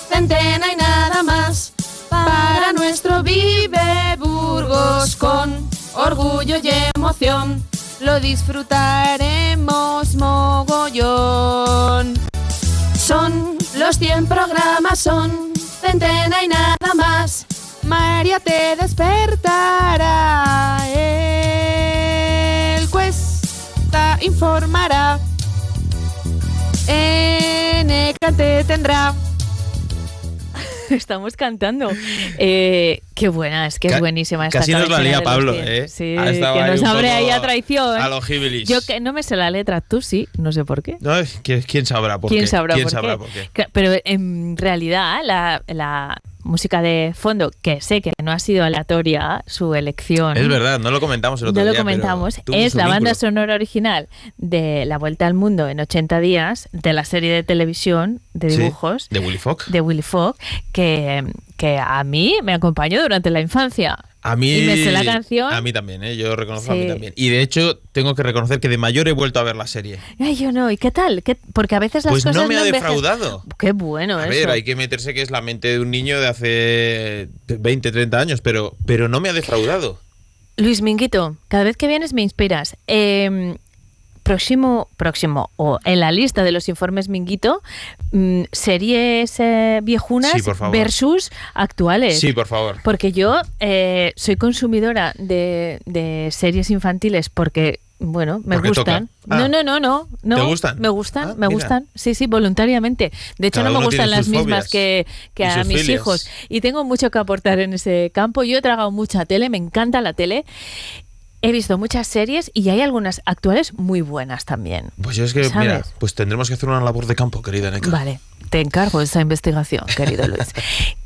centena y nada más. Para nuestro Vive Burgos con orgullo y emoción. Lo disfrutaremos mogollón. Son los cien programas, son centena y nada más. María te despertará, el Cuesta informará, Eneka te tendrá. Estamos cantando. Eh, qué buena, es que es buenísima esta canción. Casi nos la lía Pablo, ¿eh? Sí, que nos abre ahí a traición. A los Gibilis. Yo que no me sé la letra, tú sí, no sé por qué. No, es que, ¿quién sabrá por ¿Quién qué? Sabrá ¿Quién por sabrá qué? por qué? Pero en realidad la, la música de fondo, que sé que no ha sido aleatoria su elección. Es verdad, no lo comentamos el otro no día. No lo comentamos. Es la banda sonora original de La Vuelta al Mundo en ochenta días, de la serie de televisión de dibujos. Sí, de Willy Fogg. De Willy Fogg, que, que a mí me acompañó durante la infancia. A mí, y me sé la canción. A mí también, ¿eh? Yo reconozco, sí. A mí también. Y de hecho, tengo que reconocer que de mayor he vuelto a ver la serie. Ay, yo no. ¿Y qué tal? ¿Qué? Porque a veces las pues cosas no me no ha defraudado. Enveje... Qué bueno a eso. A ver, hay que meterse que es la mente de un niño de hace veinte, treinta años, pero, pero no me ha defraudado. Luis Minguito, cada vez que vienes me inspiras. Eh... Próximo, próximo, o en la lista de los informes Minguito, mmm, series eh, viejunas sí, versus actuales. Sí, por favor. Porque yo eh, soy consumidora de, de series infantiles porque, bueno, me porque gustan. Ah, no, no, no, no, no. ¿Te gustan? Me gustan, ah, me mira. gustan. Sí, sí, voluntariamente. De hecho, Cada no me gustan las mismas que, que a mis filias. hijos. Y tengo mucho que aportar en ese campo. Yo he tragado mucha tele, me encanta la tele. He visto muchas series y hay algunas actuales muy buenas también. Pues yo es que, ¿sabes? Mira, pues tendremos que hacer una labor de campo, querida Eneka. Vale, te encargo esa investigación, querido Luis.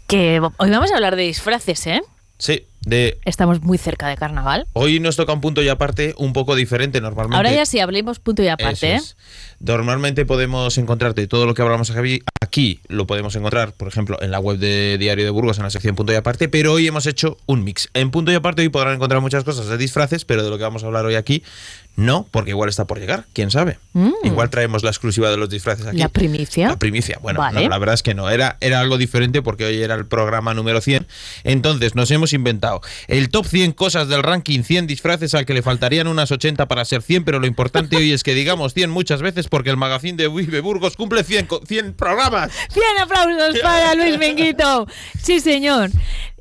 Que hoy vamos a hablar de disfraces, ¿eh? Sí, de... Estamos muy cerca de carnaval. Hoy nos toca un punto y aparte un poco diferente normalmente. Ahora ya sí, hablemos punto y aparte. Eso es. Normalmente podemos encontrarte todo lo que hablamos aquí, lo podemos encontrar, por ejemplo, en la web de Diario de Burgos, en la sección punto y aparte, pero hoy hemos hecho un mix. En punto y aparte hoy podrán encontrar muchas cosas de disfraces, pero de lo que vamos a hablar hoy aquí, no, porque igual está por llegar, quién sabe. Mm. Igual traemos la exclusiva de los disfraces aquí. ¿La primicia? La primicia, bueno, vale. No, la verdad es que no, era, era algo diferente porque hoy era el programa número cien. Entonces nos hemos inventado el top cien cosas del ranking cien disfraces al que le faltarían unas ochenta para ser cien, pero lo importante hoy es que digamos cien muchas veces porque el magazine de Vive Burgos cumple cien, cien programas. cien aplausos para Luis Minguito. Sí, señor.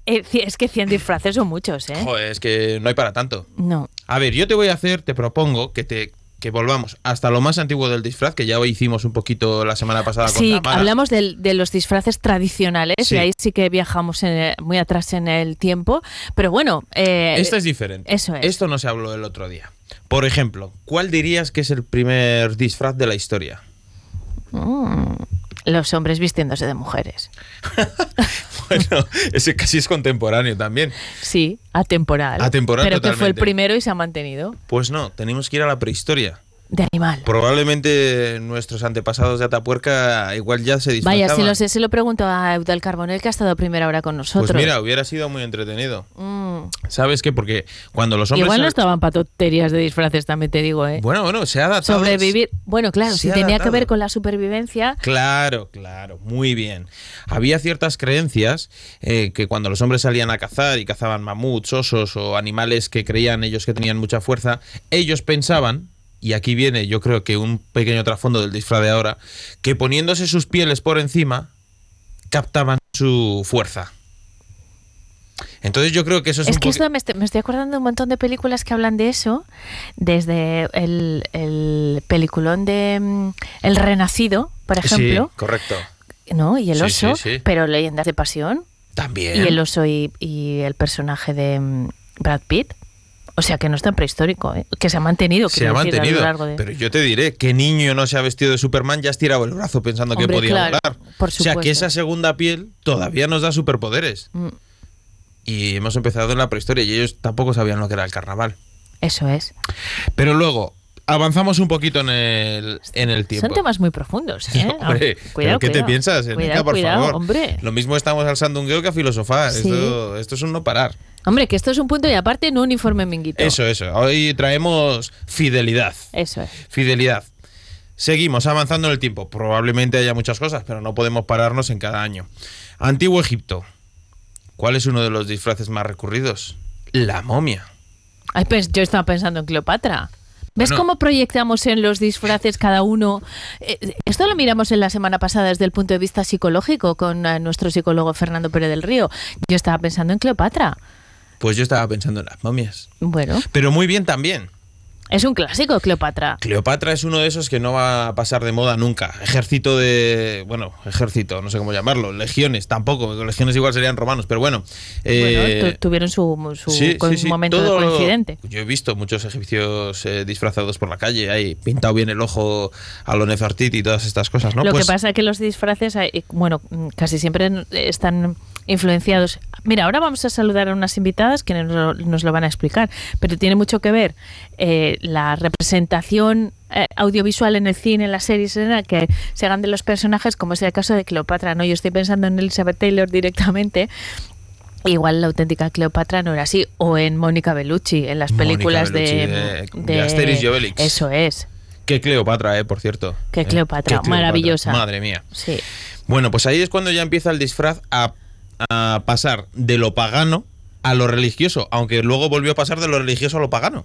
Es que cien disfraces son muchos, ¿eh? Joder, es que no hay para tanto. No. A ver, yo te voy a hacer, te propongo que te que volvamos hasta lo más antiguo del disfraz, que ya hicimos un poquito la semana pasada con Tamara. Sí, hablamos de, de los disfraces tradicionales, sí. Y ahí sí que viajamos en el, muy atrás en el tiempo. Pero bueno... Eh, Esto es diferente. Eso es. Esto no se habló el otro día. Por ejemplo, ¿cuál dirías que es el primer disfraz de la historia? Mm. Los hombres vistiéndose de mujeres. Bueno, ese casi es contemporáneo también. Sí, atemporal. Atemporal pero totalmente. Que fue el primero y se ha mantenido. Pues no, tenemos que ir a la prehistoria. De animal. Probablemente nuestros antepasados de Atapuerca igual ya se disfrazaban. Vaya, si lo sé, se lo pregunto a Eudald Carbonell, que ha estado a primera hora con nosotros. Pues mira, hubiera sido muy entretenido. Mm. ¿Sabes qué? Porque cuando los hombres... Igual no estaban patoterías de disfraces, también te digo, ¿eh? Bueno, bueno, se ha adaptado. Sobrevivir. Bueno, claro, si tenía adaptado. que ver con la supervivencia... Claro, claro, muy bien. Había ciertas creencias eh, que cuando los hombres salían a cazar y cazaban mamuts, osos o animales que creían ellos que tenían mucha fuerza, ellos pensaban y aquí viene yo creo que un pequeño trasfondo del disfraz de ahora, que poniéndose sus pieles por encima captaban su fuerza. Entonces yo creo que eso es, es un que esto me estoy, me estoy acordando de un montón de películas que hablan de eso, desde el, el peliculón de El Renacido, por ejemplo. Sí, correcto. ¿No? Y el oso, sí, sí, sí. Pero Leyendas de Pasión. También. Y el oso y, y el personaje de Brad Pitt. O sea, que no es tan prehistórico, ¿eh? Que se ha mantenido. Se ha mantenido, decir, a lo largo de... pero yo te diré, ¿qué niño no se ha vestido de Superman y ha estirado el brazo pensando Hombre, que podía claro, volar? Por supuesto. O sea, que esa segunda piel todavía nos da superpoderes. Mm. Y hemos empezado en la prehistoria y ellos tampoco sabían lo que era el carnaval. Eso es. Pero luego, avanzamos un poquito en el, en el tiempo. Son temas muy profundos, ¿eh? No, hombre, cuidado, ¿qué cuidado. te piensas, Eneka, cuidado, por cuidado, favor? Hombre. Lo mismo estamos alzando un gueo que a filosofar. Sí. Esto, esto es un no parar. Hombre, que esto es un punto y aparte, no un informe Minguito. Eso, eso. Hoy traemos fidelidad. Eso es. Fidelidad. Seguimos avanzando en el tiempo. Probablemente haya muchas cosas, pero no podemos pararnos en cada año. Antiguo Egipto. ¿Cuál es uno de los disfraces más recurridos? La momia. Ay, pues yo estaba pensando en Cleopatra. ¿Ves bueno, cómo proyectamos en los disfraces cada uno? Eh, esto lo miramos en la semana pasada desde el punto de vista psicológico con eh, nuestro psicólogo Fernando Pérez del Río. Yo estaba pensando en Cleopatra. Pues yo estaba pensando en las momias. Bueno. Pero muy bien también. Es un clásico, Cleopatra. Cleopatra es uno de esos que no va a pasar de moda nunca. Ejército de... Bueno, ejército, no sé cómo llamarlo. Legiones, tampoco. Legiones igual serían romanos, pero bueno. Eh, bueno, tuvieron su, su sí, sí, sí, momento todo, de coincidente. Yo he visto muchos egipcios eh, disfrazados por la calle. Ahí pintado bien el ojo a lo Nefertiti y todas estas cosas, ¿no? Lo pues, que pasa es que los disfraces, bueno, casi siempre están influenciados. Mira, ahora vamos a saludar a unas invitadas que nos, nos lo van a explicar, pero tiene mucho que ver... Eh, la representación eh, audiovisual en el cine, en las series, en la que se hagan de los personajes, como es el caso de Cleopatra, ¿no? Yo estoy pensando en Elizabeth Taylor directamente. Igual la auténtica Cleopatra no era así, o en Mónica Bellucci, en las películas Bellucci, de, de, de, de Asterix y Obelix. Eso es. Qué Cleopatra, eh, por cierto. Qué Cleopatra, eh, qué maravillosa. Cleopatra. Madre mía. Sí. Bueno, pues ahí es cuando ya empieza el disfraz a, a pasar de lo pagano a lo religioso, aunque luego volvió a pasar de lo religioso a lo pagano.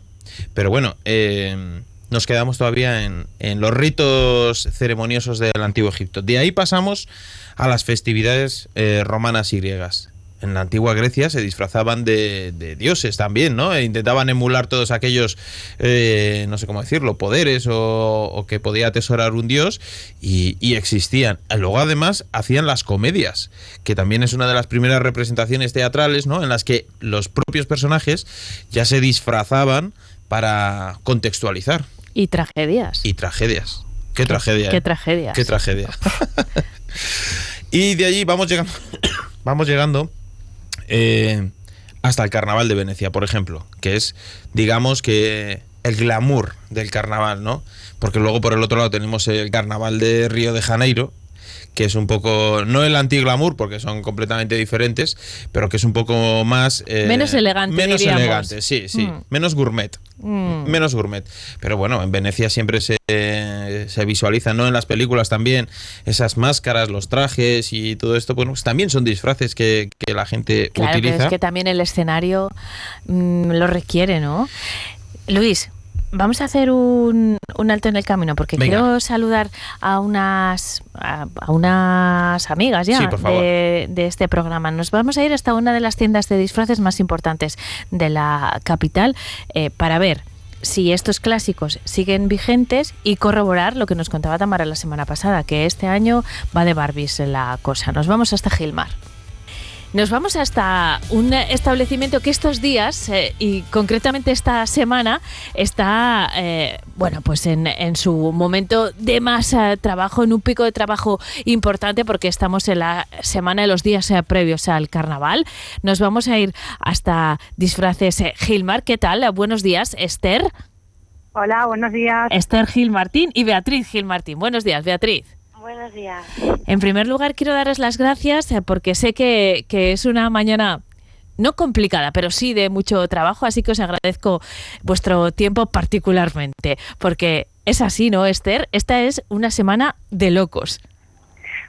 Pero bueno, eh, nos quedamos todavía en, en los ritos ceremoniosos del Antiguo Egipto. De ahí pasamos a las festividades eh, romanas y griegas. En la antigua Grecia se disfrazaban de, de dioses también, ¿no? E intentaban emular todos aquellos, eh, no sé cómo decirlo, poderes o, o que podía atesorar un dios y, y existían. Luego, además, hacían las comedias, que también es una de las primeras representaciones teatrales, ¿no? En las que los propios personajes ya se disfrazaban para contextualizar. Y tragedias. Y tragedias. ¿Qué, ¿Qué tragedia? ¿Qué eh? tragedias? ¿Qué tragedia? Y de allí vamos llegando... vamos llegando... Eh, hasta el Carnaval de Venecia, por ejemplo, que es, digamos, que el glamour del carnaval, ¿no? Porque luego por el otro lado tenemos el Carnaval de Río de Janeiro, que es un poco, no el anti-glamour, porque son completamente diferentes, pero que es un poco más... Eh, menos elegante, Menos diríamos. elegante, sí, sí. Mm. Menos gourmet. Mm. Menos gourmet. Pero bueno, en Venecia siempre se, se visualiza, ¿no? En las películas también, esas máscaras, los trajes y todo esto, bueno, pues también son disfraces que, que la gente claro, utiliza. Claro, es que también el escenario mmm, lo requiere, ¿no? Luis... Vamos a hacer un, un alto en el camino porque Venga. quiero saludar a unas a, a unas amigas ya sí, de, de este programa. Nos vamos a ir hasta una de las tiendas de disfraces más importantes de la capital eh, para ver si estos clásicos siguen vigentes y corroborar lo que nos contaba Tamara la semana pasada, que este año va de Barbies la cosa. Nos vamos hasta Gilmar. Nos vamos hasta un establecimiento que estos días, eh, y concretamente esta semana, está eh, bueno, pues en, en su momento de más eh, trabajo, en un pico de trabajo importante, porque estamos en la semana de los días eh, previos al carnaval. Nos vamos a ir hasta Disfraces eh, Gilmar. ¿Qué tal? Buenos días, Esther. Hola, buenos días. Esther Gilmartín y Beatriz Gilmartín. Buenos días, Beatriz. Buenos días. En primer lugar, quiero daros las gracias porque sé que, que es una mañana no complicada, pero sí de mucho trabajo, así que os agradezco vuestro tiempo particularmente, porque es así, ¿no, Esther? Esta es una semana de locos.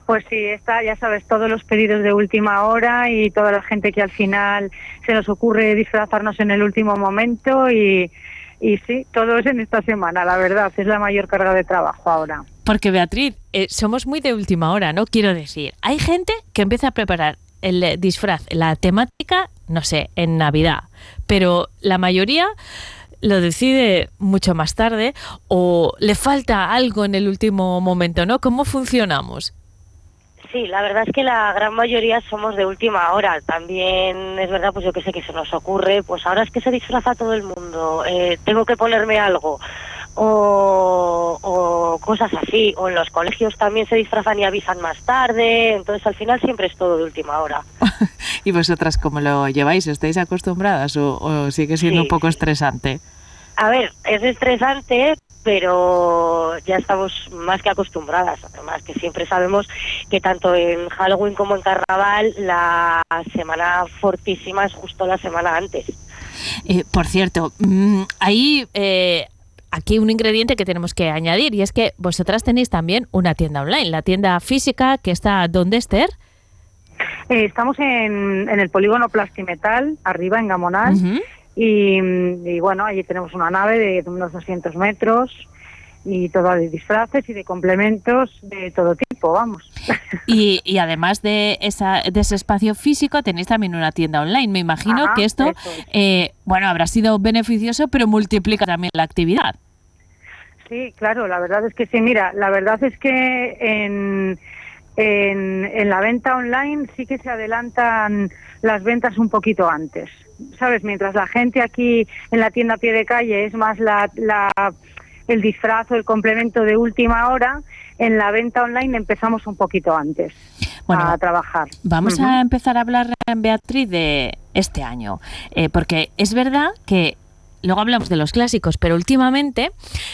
Pues sí, está, ya sabes, todos los pedidos de última hora y toda la gente que al final se nos ocurre disfrazarnos en el último momento y... Y sí, todo es en esta semana, la verdad, es la mayor carga de trabajo ahora. Porque, Beatriz, eh, somos muy de última hora, ¿no? Quiero decir, hay gente que empieza a preparar el disfraz, la temática, no sé, en Navidad, pero la mayoría lo decide mucho más tarde o le falta algo en el último momento, ¿no? ¿Cómo funcionamos? Sí, la verdad es que la gran mayoría somos de última hora. También es verdad, pues yo que sé, que se nos ocurre, pues ahora es que se disfraza todo el mundo, eh, tengo que ponerme algo, o, o cosas así, o en los colegios también se disfrazan y avisan más tarde, entonces al final siempre es todo de última hora. ¿Y vosotras cómo lo lleváis? ¿Estáis acostumbradas o, o sigue siendo sí, un poco estresante? A ver, es estresante, pero ya estamos más que acostumbradas, además que siempre sabemos que tanto en Halloween como en Carnaval la semana fortísima es justo la semana antes. Eh, por cierto, ahí eh, aquí un ingrediente que tenemos que añadir, y es que vosotras tenéis también una tienda online, la tienda física que está ¿dónde, Esther? Eh, estamos en, en el polígono Plastimetal, arriba en Gamonal. Uh-huh. Y, y bueno, allí tenemos una nave de unos doscientos metros y todo de disfraces y de complementos de todo tipo, vamos. Y, y además de esa de ese espacio físico tenéis también una tienda online. Me imagino Ajá, que esto, es. eh, bueno, habrá sido beneficioso, pero multiplica también la actividad. Sí, claro, la verdad es que sí. Mira, la verdad es que en... En, en la venta online sí que se adelantan las ventas un poquito antes, ¿sabes? Mientras la gente aquí en la tienda a pie de calle es más la, la, el disfraz o el complemento de última hora, en la venta online empezamos un poquito antes. Bueno, a trabajar. Vamos uh-huh. a empezar a hablar, Beatriz, de este año, eh, porque es verdad que luego hablamos de los clásicos, pero últimamente,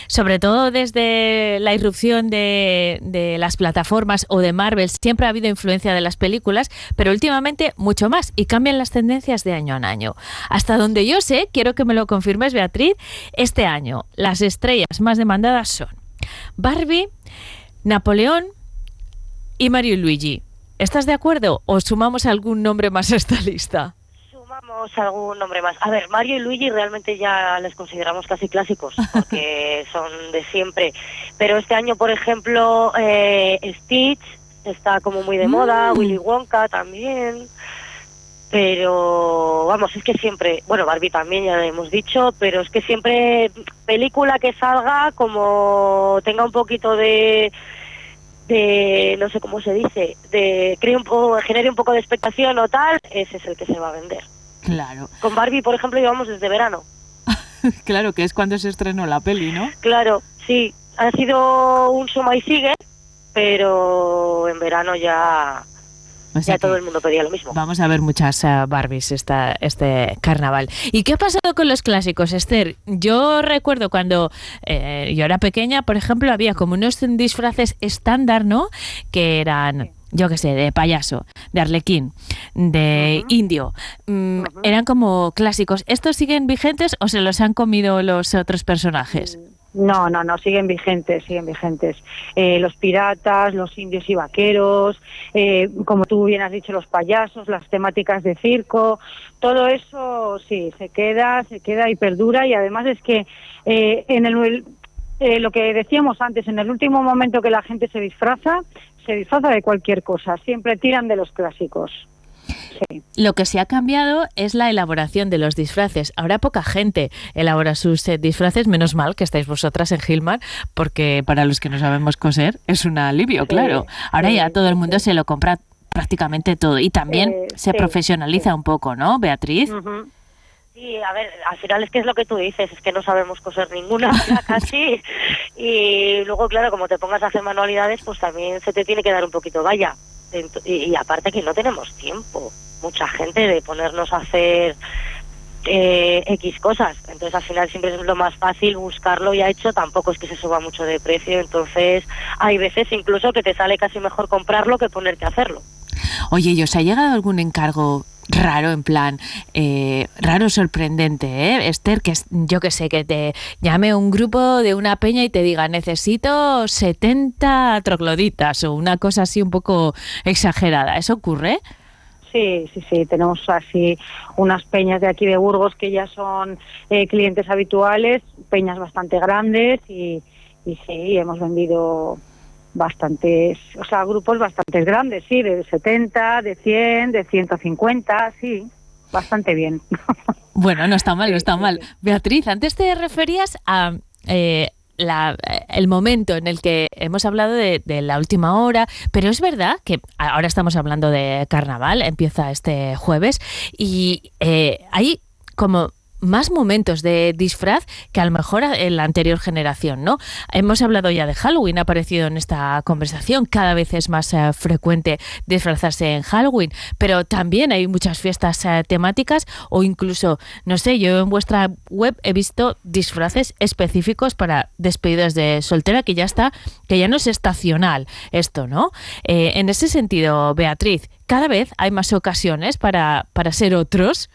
sobre todo desde la irrupción de, de las plataformas o de Marvel, siempre ha habido influencia de las películas, pero últimamente mucho más, y cambian las tendencias de año en año. Hasta donde yo sé, quiero que me lo confirmes, Beatriz, este año las estrellas más demandadas son Barbie, Napoleón y Mario y Luigi. ¿Estás de acuerdo o sumamos algún nombre más a esta lista? Algún nombre más. A ver, Mario y Luigi realmente ya les consideramos casi clásicos porque son de siempre, pero este año, por ejemplo, eh, Stitch está como muy de moda, mm. Willy Wonka también, pero vamos, es que siempre, bueno, Barbie también ya hemos dicho, pero es que siempre película que salga como tenga un poquito de... de, no sé cómo se dice, de cree un poco, genere un poco de expectación o tal, ese es el que se va a vender. Claro. Con Barbie, por ejemplo, llevamos desde verano. Claro, que es cuando se estrenó la peli, ¿no? Claro, sí. Ha sido un suma y sigue, pero en verano ya, o sea, ya todo el mundo pedía lo mismo. Vamos a ver muchas uh, Barbies esta, este carnaval. ¿Y qué ha pasado con los clásicos, Esther? Yo recuerdo cuando eh, yo era pequeña, por ejemplo, había como unos disfraces estándar, ¿no? Que eran... Sí. Yo qué sé, de payaso, de arlequín, de uh-huh. indio. Mm, uh-huh. Eran como clásicos. ¿Estos siguen vigentes o se los han comido los otros personajes? No, no, no, siguen vigentes, siguen vigentes. Eh, los piratas, los indios y vaqueros, eh, como tú bien has dicho, los payasos, las temáticas de circo, todo eso sí, se queda, se queda y perdura. Y además es que eh, en el, eh, lo que decíamos antes, en el último momento que la gente se disfraza, se disfraza de cualquier cosa, siempre tiran de los clásicos. Sí. Lo que se ha cambiado es la elaboración de los disfraces. Ahora poca gente elabora sus eh, disfraces, menos mal que estáis vosotras en Gilmar, porque para los que no sabemos coser es un alivio, sí, claro. Ahora sí, ya todo el mundo sí. se lo compra prácticamente todo y también eh, se sí, profesionaliza sí. un poco, ¿no, Beatriz? Uh-huh. Sí, a ver, al final es que es lo que tú dices, es que no sabemos coser ninguna casi, y luego, claro, como te pongas a hacer manualidades, pues también se te tiene que dar un poquito, vaya, y, y aparte que no tenemos tiempo, mucha gente, de ponernos a hacer eh, X cosas, entonces al final siempre es lo más fácil buscarlo ya hecho, tampoco es que se suba mucho de precio, entonces hay veces incluso que te sale casi mejor comprarlo que ponerte a hacerlo. Oye, ¿y os ha llegado algún encargo raro, en plan, eh, raro, sorprendente, eh, Esther? Que yo que sé, que te llame un grupo de una peña y te diga, necesito setenta trogloditas o una cosa así un poco exagerada. ¿Eso ocurre? Sí, sí, sí, tenemos así unas peñas de aquí de Burgos que ya son eh, clientes habituales, peñas bastante grandes y, y sí, hemos vendido bastantes, o sea, grupos bastante grandes, sí, de setenta, de cien, de ciento cincuenta, sí, bastante bien. Bueno, no está mal, no está mal. Beatriz, antes te referías a... Eh, La, el momento en el que hemos hablado de, de la última hora, pero es verdad que ahora estamos hablando de carnaval, empieza este jueves y eh, hay como más momentos de disfraz que a lo mejor en la anterior generación, ¿no? Hemos hablado ya de Halloween, ha aparecido en esta conversación, cada vez es más eh, frecuente disfrazarse en Halloween, pero también hay muchas fiestas eh, temáticas o incluso, no sé, yo en vuestra web he visto disfraces específicos para despedidas de soltera que ya está, que ya no es estacional esto, ¿no? Eh, en ese sentido, Beatriz, cada vez hay más ocasiones para, para ser otros.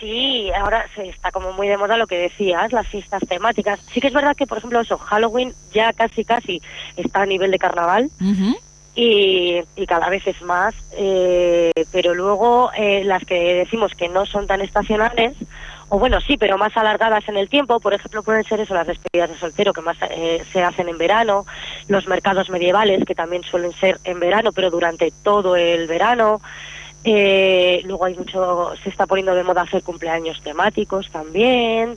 Sí, ahora se está como muy de moda lo que decías, las fiestas temáticas. Sí que es verdad que, por ejemplo, eso, Halloween ya casi casi está a nivel de carnaval, uh-huh. y, y cada vez es más, eh, pero luego eh, las que decimos que no son tan estacionales, o bueno, sí, pero más alargadas en el tiempo, por ejemplo, pueden ser eso, las despedidas de soltero que más eh, se hacen en verano, los mercados medievales que también suelen ser en verano, pero durante todo el verano. Eh, luego hay mucho, se está poniendo de moda hacer cumpleaños temáticos también,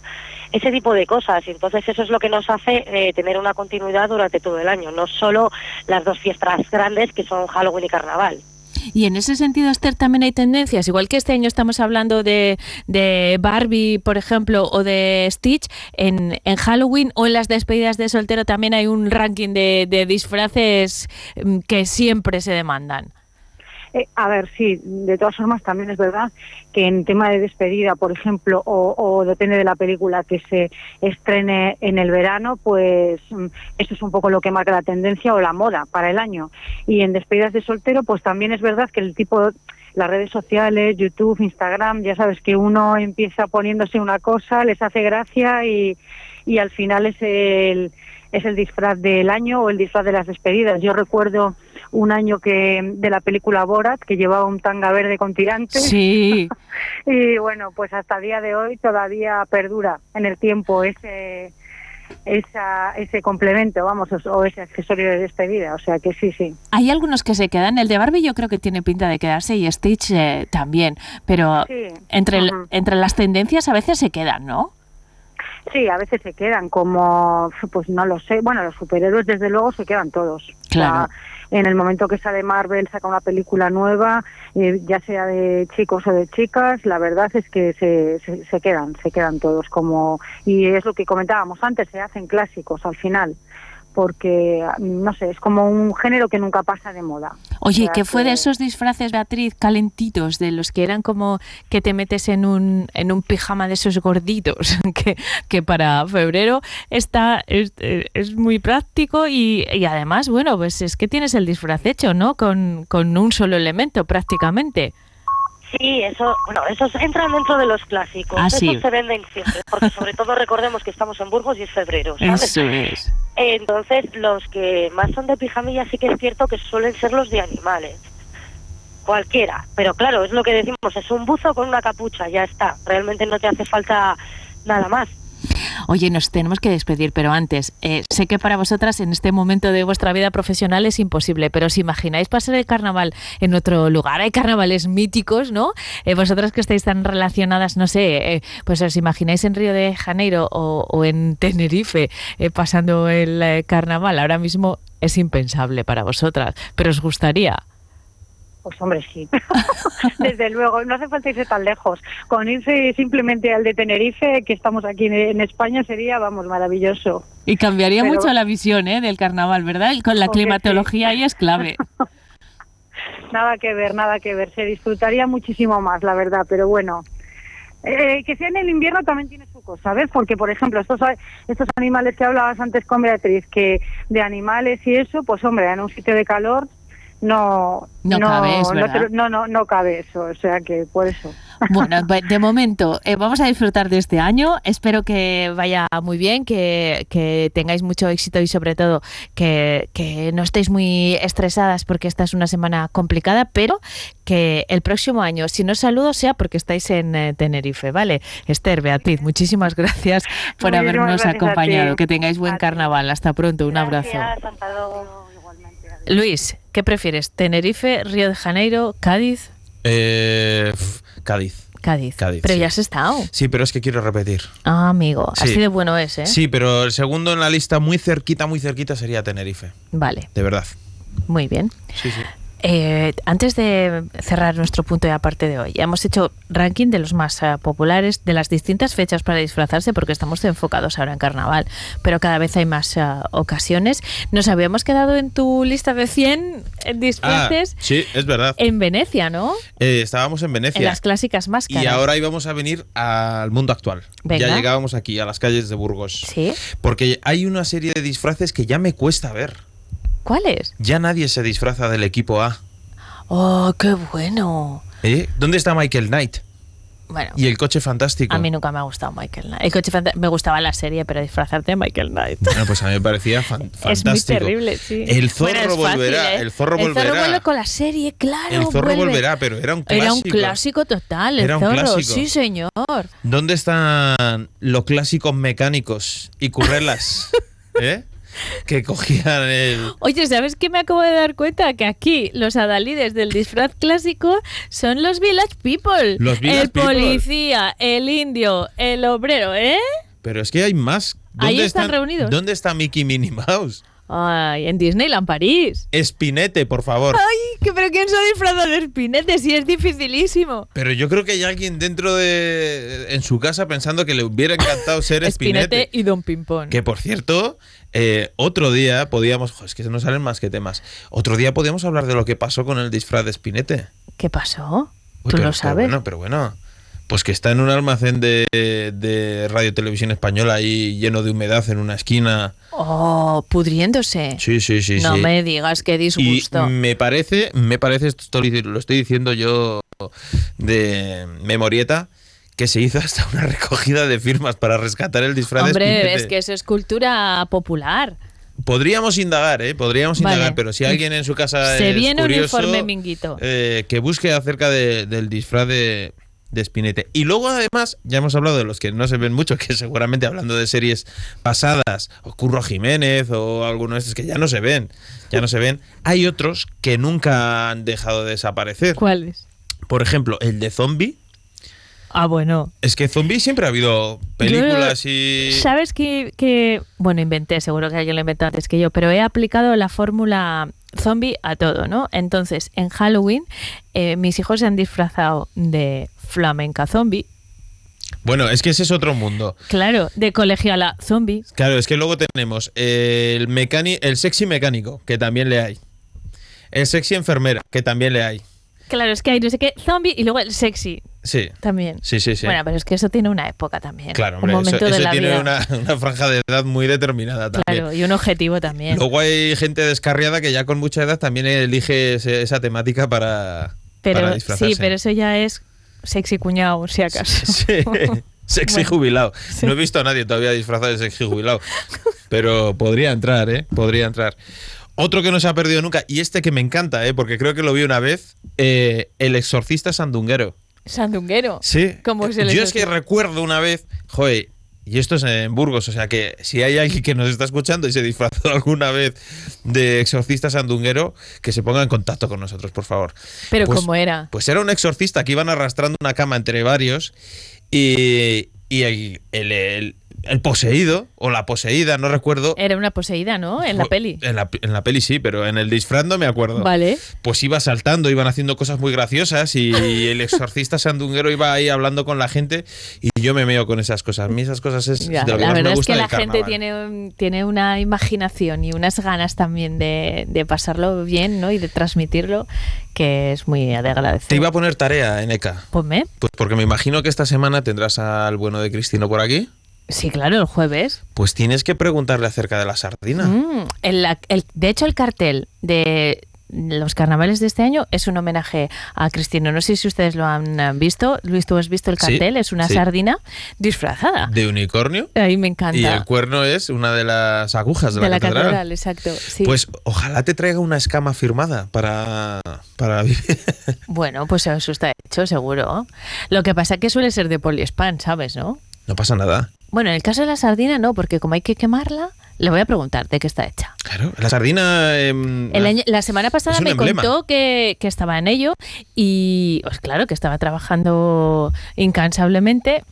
ese tipo de cosas, y entonces eso es lo que nos hace eh, tener una continuidad durante todo el año, no solo las dos fiestas grandes que son Halloween y Carnaval. Y en ese sentido, Esther, también hay tendencias. Igual que este año estamos hablando de, de Barbie, por ejemplo, o de Stitch, en, en Halloween o en las despedidas de soltero también hay un ranking de, de disfraces que siempre se demandan. Eh, a ver, sí, de todas formas también es verdad que en tema de despedida, por ejemplo, o, o depende de la película que se estrene en el verano, pues eso es un poco lo que marca la tendencia o la moda para el año. Y en despedidas de soltero, pues también es verdad que el tipo, las redes sociales, YouTube, Instagram, ya sabes que uno empieza poniéndose una cosa, les hace gracia y, y al final es el... es el disfraz del año o el disfraz de las despedidas. Yo recuerdo un año que de la película Borat, que llevaba un tanga verde con tirantes. Sí. Y bueno, pues hasta día de hoy todavía perdura en el tiempo ese esa ese complemento, vamos, o, o ese accesorio de despedida. O sea que sí, sí. Hay algunos que se quedan. El de Barbie yo creo que tiene pinta de quedarse y Stitch eh, también. Pero sí, entre, el, entre las tendencias a veces se quedan, ¿no? Sí, a veces se quedan como, pues no lo sé, bueno, los superhéroes desde luego se quedan todos. Claro. O sea, en el momento que sale Marvel, saca una película nueva, eh, ya sea de chicos o de chicas, la verdad es que se, se, se quedan, se quedan todos como, y es lo que comentábamos antes, se hacen clásicos al final, porque, no sé, es como un género que nunca pasa de moda. Oye, o sea, ¿qué fue que... de esos disfraces, Beatriz, calentitos, de los que eran como que te metes en un en un pijama de esos gorditos, que, que para febrero está es, es muy práctico y, y además, bueno, pues es que tienes el disfraz hecho, ¿no? Con, con un solo elemento prácticamente. Sí, eso, bueno, esos entran dentro de los clásicos. Ah, sí. Esos se venden siempre, porque sobre todo recordemos que estamos en Burgos y es febrero, ¿sabes? Eso es. Entonces, los que más son de pijamilla sí que es cierto que suelen ser los de animales. Cualquiera. Pero claro, es lo que decimos, es un buzo con una capucha, ya está. Realmente no te hace falta nada más. Oye, nos tenemos que despedir, pero antes, eh, sé que para vosotras en este momento de vuestra vida profesional es imposible, pero ¿os imagináis pasar el carnaval en otro lugar? Hay carnavales míticos, ¿no? Eh, vosotras que estáis tan relacionadas, no sé, eh, pues ¿os imagináis en Río de Janeiro o, o en Tenerife eh, pasando el eh, carnaval? Ahora mismo es impensable para vosotras, pero ¿os gustaría? Pues hombre, sí, desde luego, no hace falta irse tan lejos. Con irse simplemente al de Tenerife, que estamos aquí en España, sería, vamos, maravilloso. Y cambiaría Pero... mucho la visión ¿eh? del carnaval, ¿verdad? Con la Porque climatología sí. Ahí es clave. Nada que ver, nada que ver, se disfrutaría muchísimo más, la verdad, pero bueno... Eh, que sea en el invierno también tiene su cosa, ¿ves? Porque, por ejemplo, estos estos animales que hablabas antes con Beatriz, que de animales y eso, pues hombre, en un sitio de calor... no no no, cabe eso, no, te, no no no cabe eso, o sea que por eso. Bueno, de momento eh, vamos a disfrutar de este año. Espero que vaya muy bien, que, que tengáis mucho éxito y sobre todo que, que no estéis muy estresadas porque esta es una semana complicada, pero que el próximo año, si no os saludo, sea porque estáis en eh, Tenerife, ¿vale? Esther, Beatriz, muchísimas gracias por muchísimas habernos gracias acompañado. Que tengáis buen carnaval. Hasta pronto. Un gracias, abrazo. Hasta luego. Igualmente, Luis, ¿qué prefieres? ¿Tenerife, Río de Janeiro, Cádiz? Eh... Cádiz. Cádiz. Cádiz. Pero sí. Ya has estado. Sí, pero es que quiero repetir. Ah, amigo. Sí. Así de bueno es, ¿eh? Sí, pero el segundo en la lista, muy cerquita, muy cerquita, sería Tenerife. Vale. De verdad. Muy bien. Sí, sí. Eh, antes de cerrar nuestro punto de aparte de hoy, hemos hecho ranking de los más uh, populares, de las distintas fechas para disfrazarse, porque estamos enfocados ahora en carnaval, pero cada vez hay más uh, ocasiones. Nos habíamos quedado en tu lista de cien disfraces. Ah, sí, es verdad. En Venecia, ¿no? Eh, estábamos en Venecia. En las clásicas máscaras. Y ahora íbamos a venir al mundo actual. Venga. Ya llegábamos aquí, a las calles de Burgos. Sí. Porque hay una serie de disfraces que ya me cuesta ver. ¿Cuáles? Ya nadie se disfraza del equipo A. ¡Oh, qué bueno! ¿Eh? ¿Dónde está Michael Knight? Bueno. Y El Coche Fantástico. A mí nunca me ha gustado Michael Knight. El Coche Fantástico. Me gustaba la serie, pero disfrazarte de Michael Knight. Bueno, pues a mí me parecía fan- fantástico. Es muy terrible, sí. El Zorro bueno, volverá. Fácil, ¿eh? El Zorro volverá. El Zorro vuelve con la serie, claro. El Zorro vuelve. volverá, pero era un clásico. Era un clásico total, el era un Zorro. Clásico. Sí, señor. ¿Dónde están los clásicos mecánicos y currelas? ¿Eh? Que cogían el... Oye, ¿sabes qué me acabo de dar cuenta? Que aquí los adalides del disfraz clásico son los Village People. Los Village el People. Policía, el indio, el obrero, ¿eh? Pero es que hay más. ¿Dónde Ahí están, están reunidos. ¿Dónde está Mickey y Minnie Mouse? Ay, en Disneyland París. Espinete, por favor. Ay, pero ¿quién se ha disfrazado de Espinete? Si es dificilísimo. Pero yo creo que hay alguien dentro de... en su casa pensando que le hubiera encantado ser Espinete. Espinete y Don Pimpón. Que, por cierto... Eh, otro día podíamos... Es que no salen más que temas. Otro día podíamos hablar de lo que pasó con el disfraz de Spinete. ¿Qué pasó? Uy, ¿Tú pero, lo sabes? Pero bueno, pero bueno. Pues que está en un almacén de, de Radio Televisión Española ahí lleno de humedad en una esquina. Oh, pudriéndose. Sí, sí, sí. No sí. me digas qué disgusto. Y me parece, me parece, esto lo estoy diciendo yo de memorieta, que se hizo hasta una recogida de firmas para rescatar el disfraz de Spinete. Hombre, es que eso es cultura popular. Podríamos indagar, ¿eh? Podríamos vale. indagar, pero si alguien en su casa se es viene curioso, uniforme, Minguito. Eh, que busque acerca de, del disfraz de, de Spinete. Y luego, además, ya hemos hablado de los que no se ven mucho, que seguramente hablando de series pasadas, o Curro Jiménez o alguno de estos que ya no se ven, ya no se ven, hay otros que nunca han dejado de desaparecer. ¿Cuáles? Por ejemplo, el de zombie. Ah, bueno. Es que zombies siempre ha habido películas yo, y... Sabes que, que... Bueno, inventé, seguro que alguien lo inventó antes que yo, pero he aplicado la fórmula zombie a todo, ¿no? Entonces, en Halloween, eh, mis hijos se han disfrazado de flamenca zombie. Bueno, es que ese es otro mundo. Claro, de colegiala zombie. Claro, es que luego tenemos el, mecani- el sexy mecánico, que también le hay. El sexy enfermera, que también le hay. Claro, es que hay no sé qué, zombie y luego el sexy. Sí. También. Sí, sí, sí. Bueno, pero es que eso tiene una época también. Claro, hombre, un momento eso, eso de la tiene vida. Una, una franja de edad muy determinada también. Claro, y un objetivo también. Luego hay gente descarriada que ya con mucha edad también elige ese, esa temática para, pero, para disfrazarse. Sí, pero eso ya es sexy cuñado, si acaso. Sí, sí. Sexy bueno, jubilado. Sí. No he visto a nadie todavía disfrazado de sexy jubilado, pero podría entrar, ¿eh? Podría entrar. Otro que no se ha perdido nunca, y este que me encanta, ¿eh? Porque creo que lo vi una vez, eh, el exorcista sandunguero. ¿Sandunguero? Sí. ¿Cómo se les Yo es que recuerdo una vez, joder, y esto es en Burgos, o sea que si hay alguien que nos está escuchando y se disfrazó alguna vez de exorcista sandunguero, que se ponga en contacto con nosotros, por favor. ¿Pero pues, cómo era? Pues era un exorcista que iban arrastrando una cama entre varios y, y el... el, el El poseído, o la poseída, no recuerdo. Era una poseída, ¿no? En la peli. En la, en la peli sí, pero en el disfraz no me acuerdo. Vale. Pues iba saltando, iban haciendo cosas muy graciosas y el exorcista sandunguero iba ahí hablando con la gente y yo me meo con esas cosas. A mí esas cosas es ya, de lo que la más me gusta del carnaval. La verdad es que la gente tiene, tiene una imaginación y unas ganas también de, de pasarlo bien, ¿no? Y de transmitirlo, que es muy de agradecer. Te iba a poner tarea, Eneka. Ponme. Pues porque me imagino que esta semana tendrás al bueno de Cristino por aquí. Sí, claro, el jueves. Pues tienes que preguntarle acerca de la sardina. Mm, el, el, de hecho, el cartel de los carnavales de este año es un homenaje a Cristino. No sé si ustedes lo han visto. Luis, ¿tú has visto el cartel? Sí, es una sí. sardina disfrazada. ¿De unicornio? Ahí me encanta. Y el cuerno es una de las agujas de, de la, la catedral. catedral. Exacto. Sí. Pues ojalá te traiga una escama firmada para, para vivir. Bueno, pues eso está hecho, seguro. Lo que pasa es que suele ser de poliespan, ¿sabes, no? No pasa nada. Bueno, en el caso de la sardina no, porque como hay que quemarla... Le voy a preguntar de qué está hecha. Claro, la sardina... Eh, el año, la semana pasada me emblema. contó que, que estaba en ello y, pues claro, que estaba trabajando incansablemente.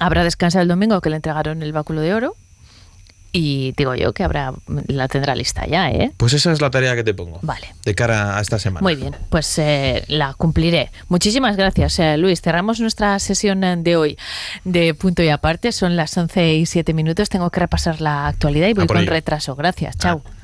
Habrá descansado el domingo, que le entregaron el báculo de oro. Y digo yo que habrá, la tendrá lista ya, ¿eh? Pues esa es la tarea que te pongo. Vale. De cara a esta semana. Muy bien, pues eh, la cumpliré. Muchísimas gracias, eh, Luis. Cerramos nuestra sesión de hoy de Punto y Aparte. Son las once y siete minutos. Tengo que repasar la actualidad y voy ah, con ello. retraso. Gracias, chao. Ah.